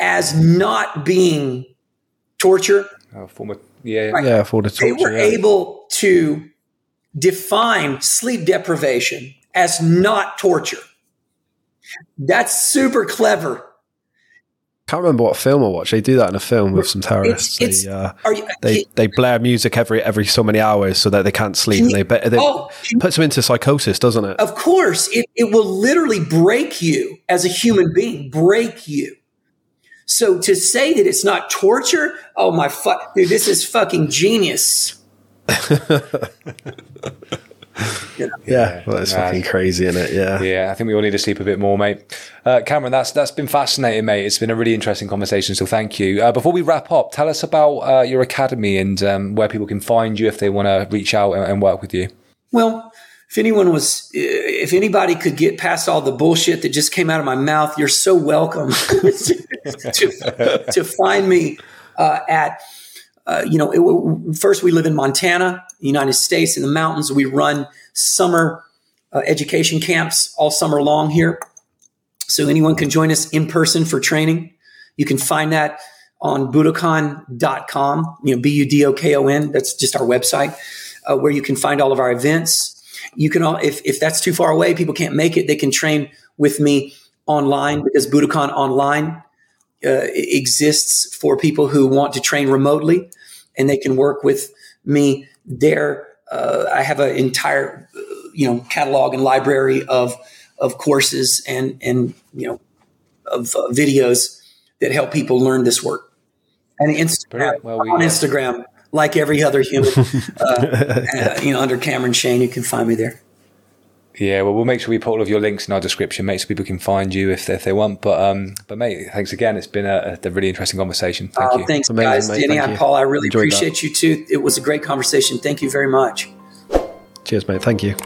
as not being torture. They were able to define sleep deprivation as not torture. That's super clever. Can't remember what film I watched. They do that in a film with some terrorists. They blare music every so many hours so that they can't sleep. Puts them into psychosis, doesn't it? Of course, it will literally break you as a human being. Break you. So to say that it's not torture, oh my fuck, dude, this is fucking genius. Yeah, well, it's fucking crazy, isn't it? Yeah, I think we all need to sleep a bit more, mate. Cameron, that's been fascinating, mate. It's been a really interesting conversation, so thank you. Before we wrap up, tell us about your academy and where people can find you if they want to reach out and work with you. Well, if anybody could get past all the bullshit that just came out of my mouth, you're so welcome to find me at. First, we live in Montana, United States, in the mountains. We run summer education camps all summer long here. So anyone can join us in person for training. You can find that on budokon.com, Budokon. That's just our website, where you can find all of our events. You can, if that's too far away, people can't make it, they can train with me online, because Budokon online exists for people who want to train remotely. And they can work with me there. I have an entire, catalog and library of courses and of videos that help people learn this work. And Instagram, Instagram, like every other human, under Cameron Shane, you can find me there. Yeah, well, we'll make sure we put all of your links in our description, mate, so people can find you if they want. But mate, thanks again. It's been a really interesting conversation. Thank you. Thanks, amazing, guys. Mate, Danny and Paul, I really appreciate you too. It was a great conversation. Thank you very much. Cheers, mate. Thank you.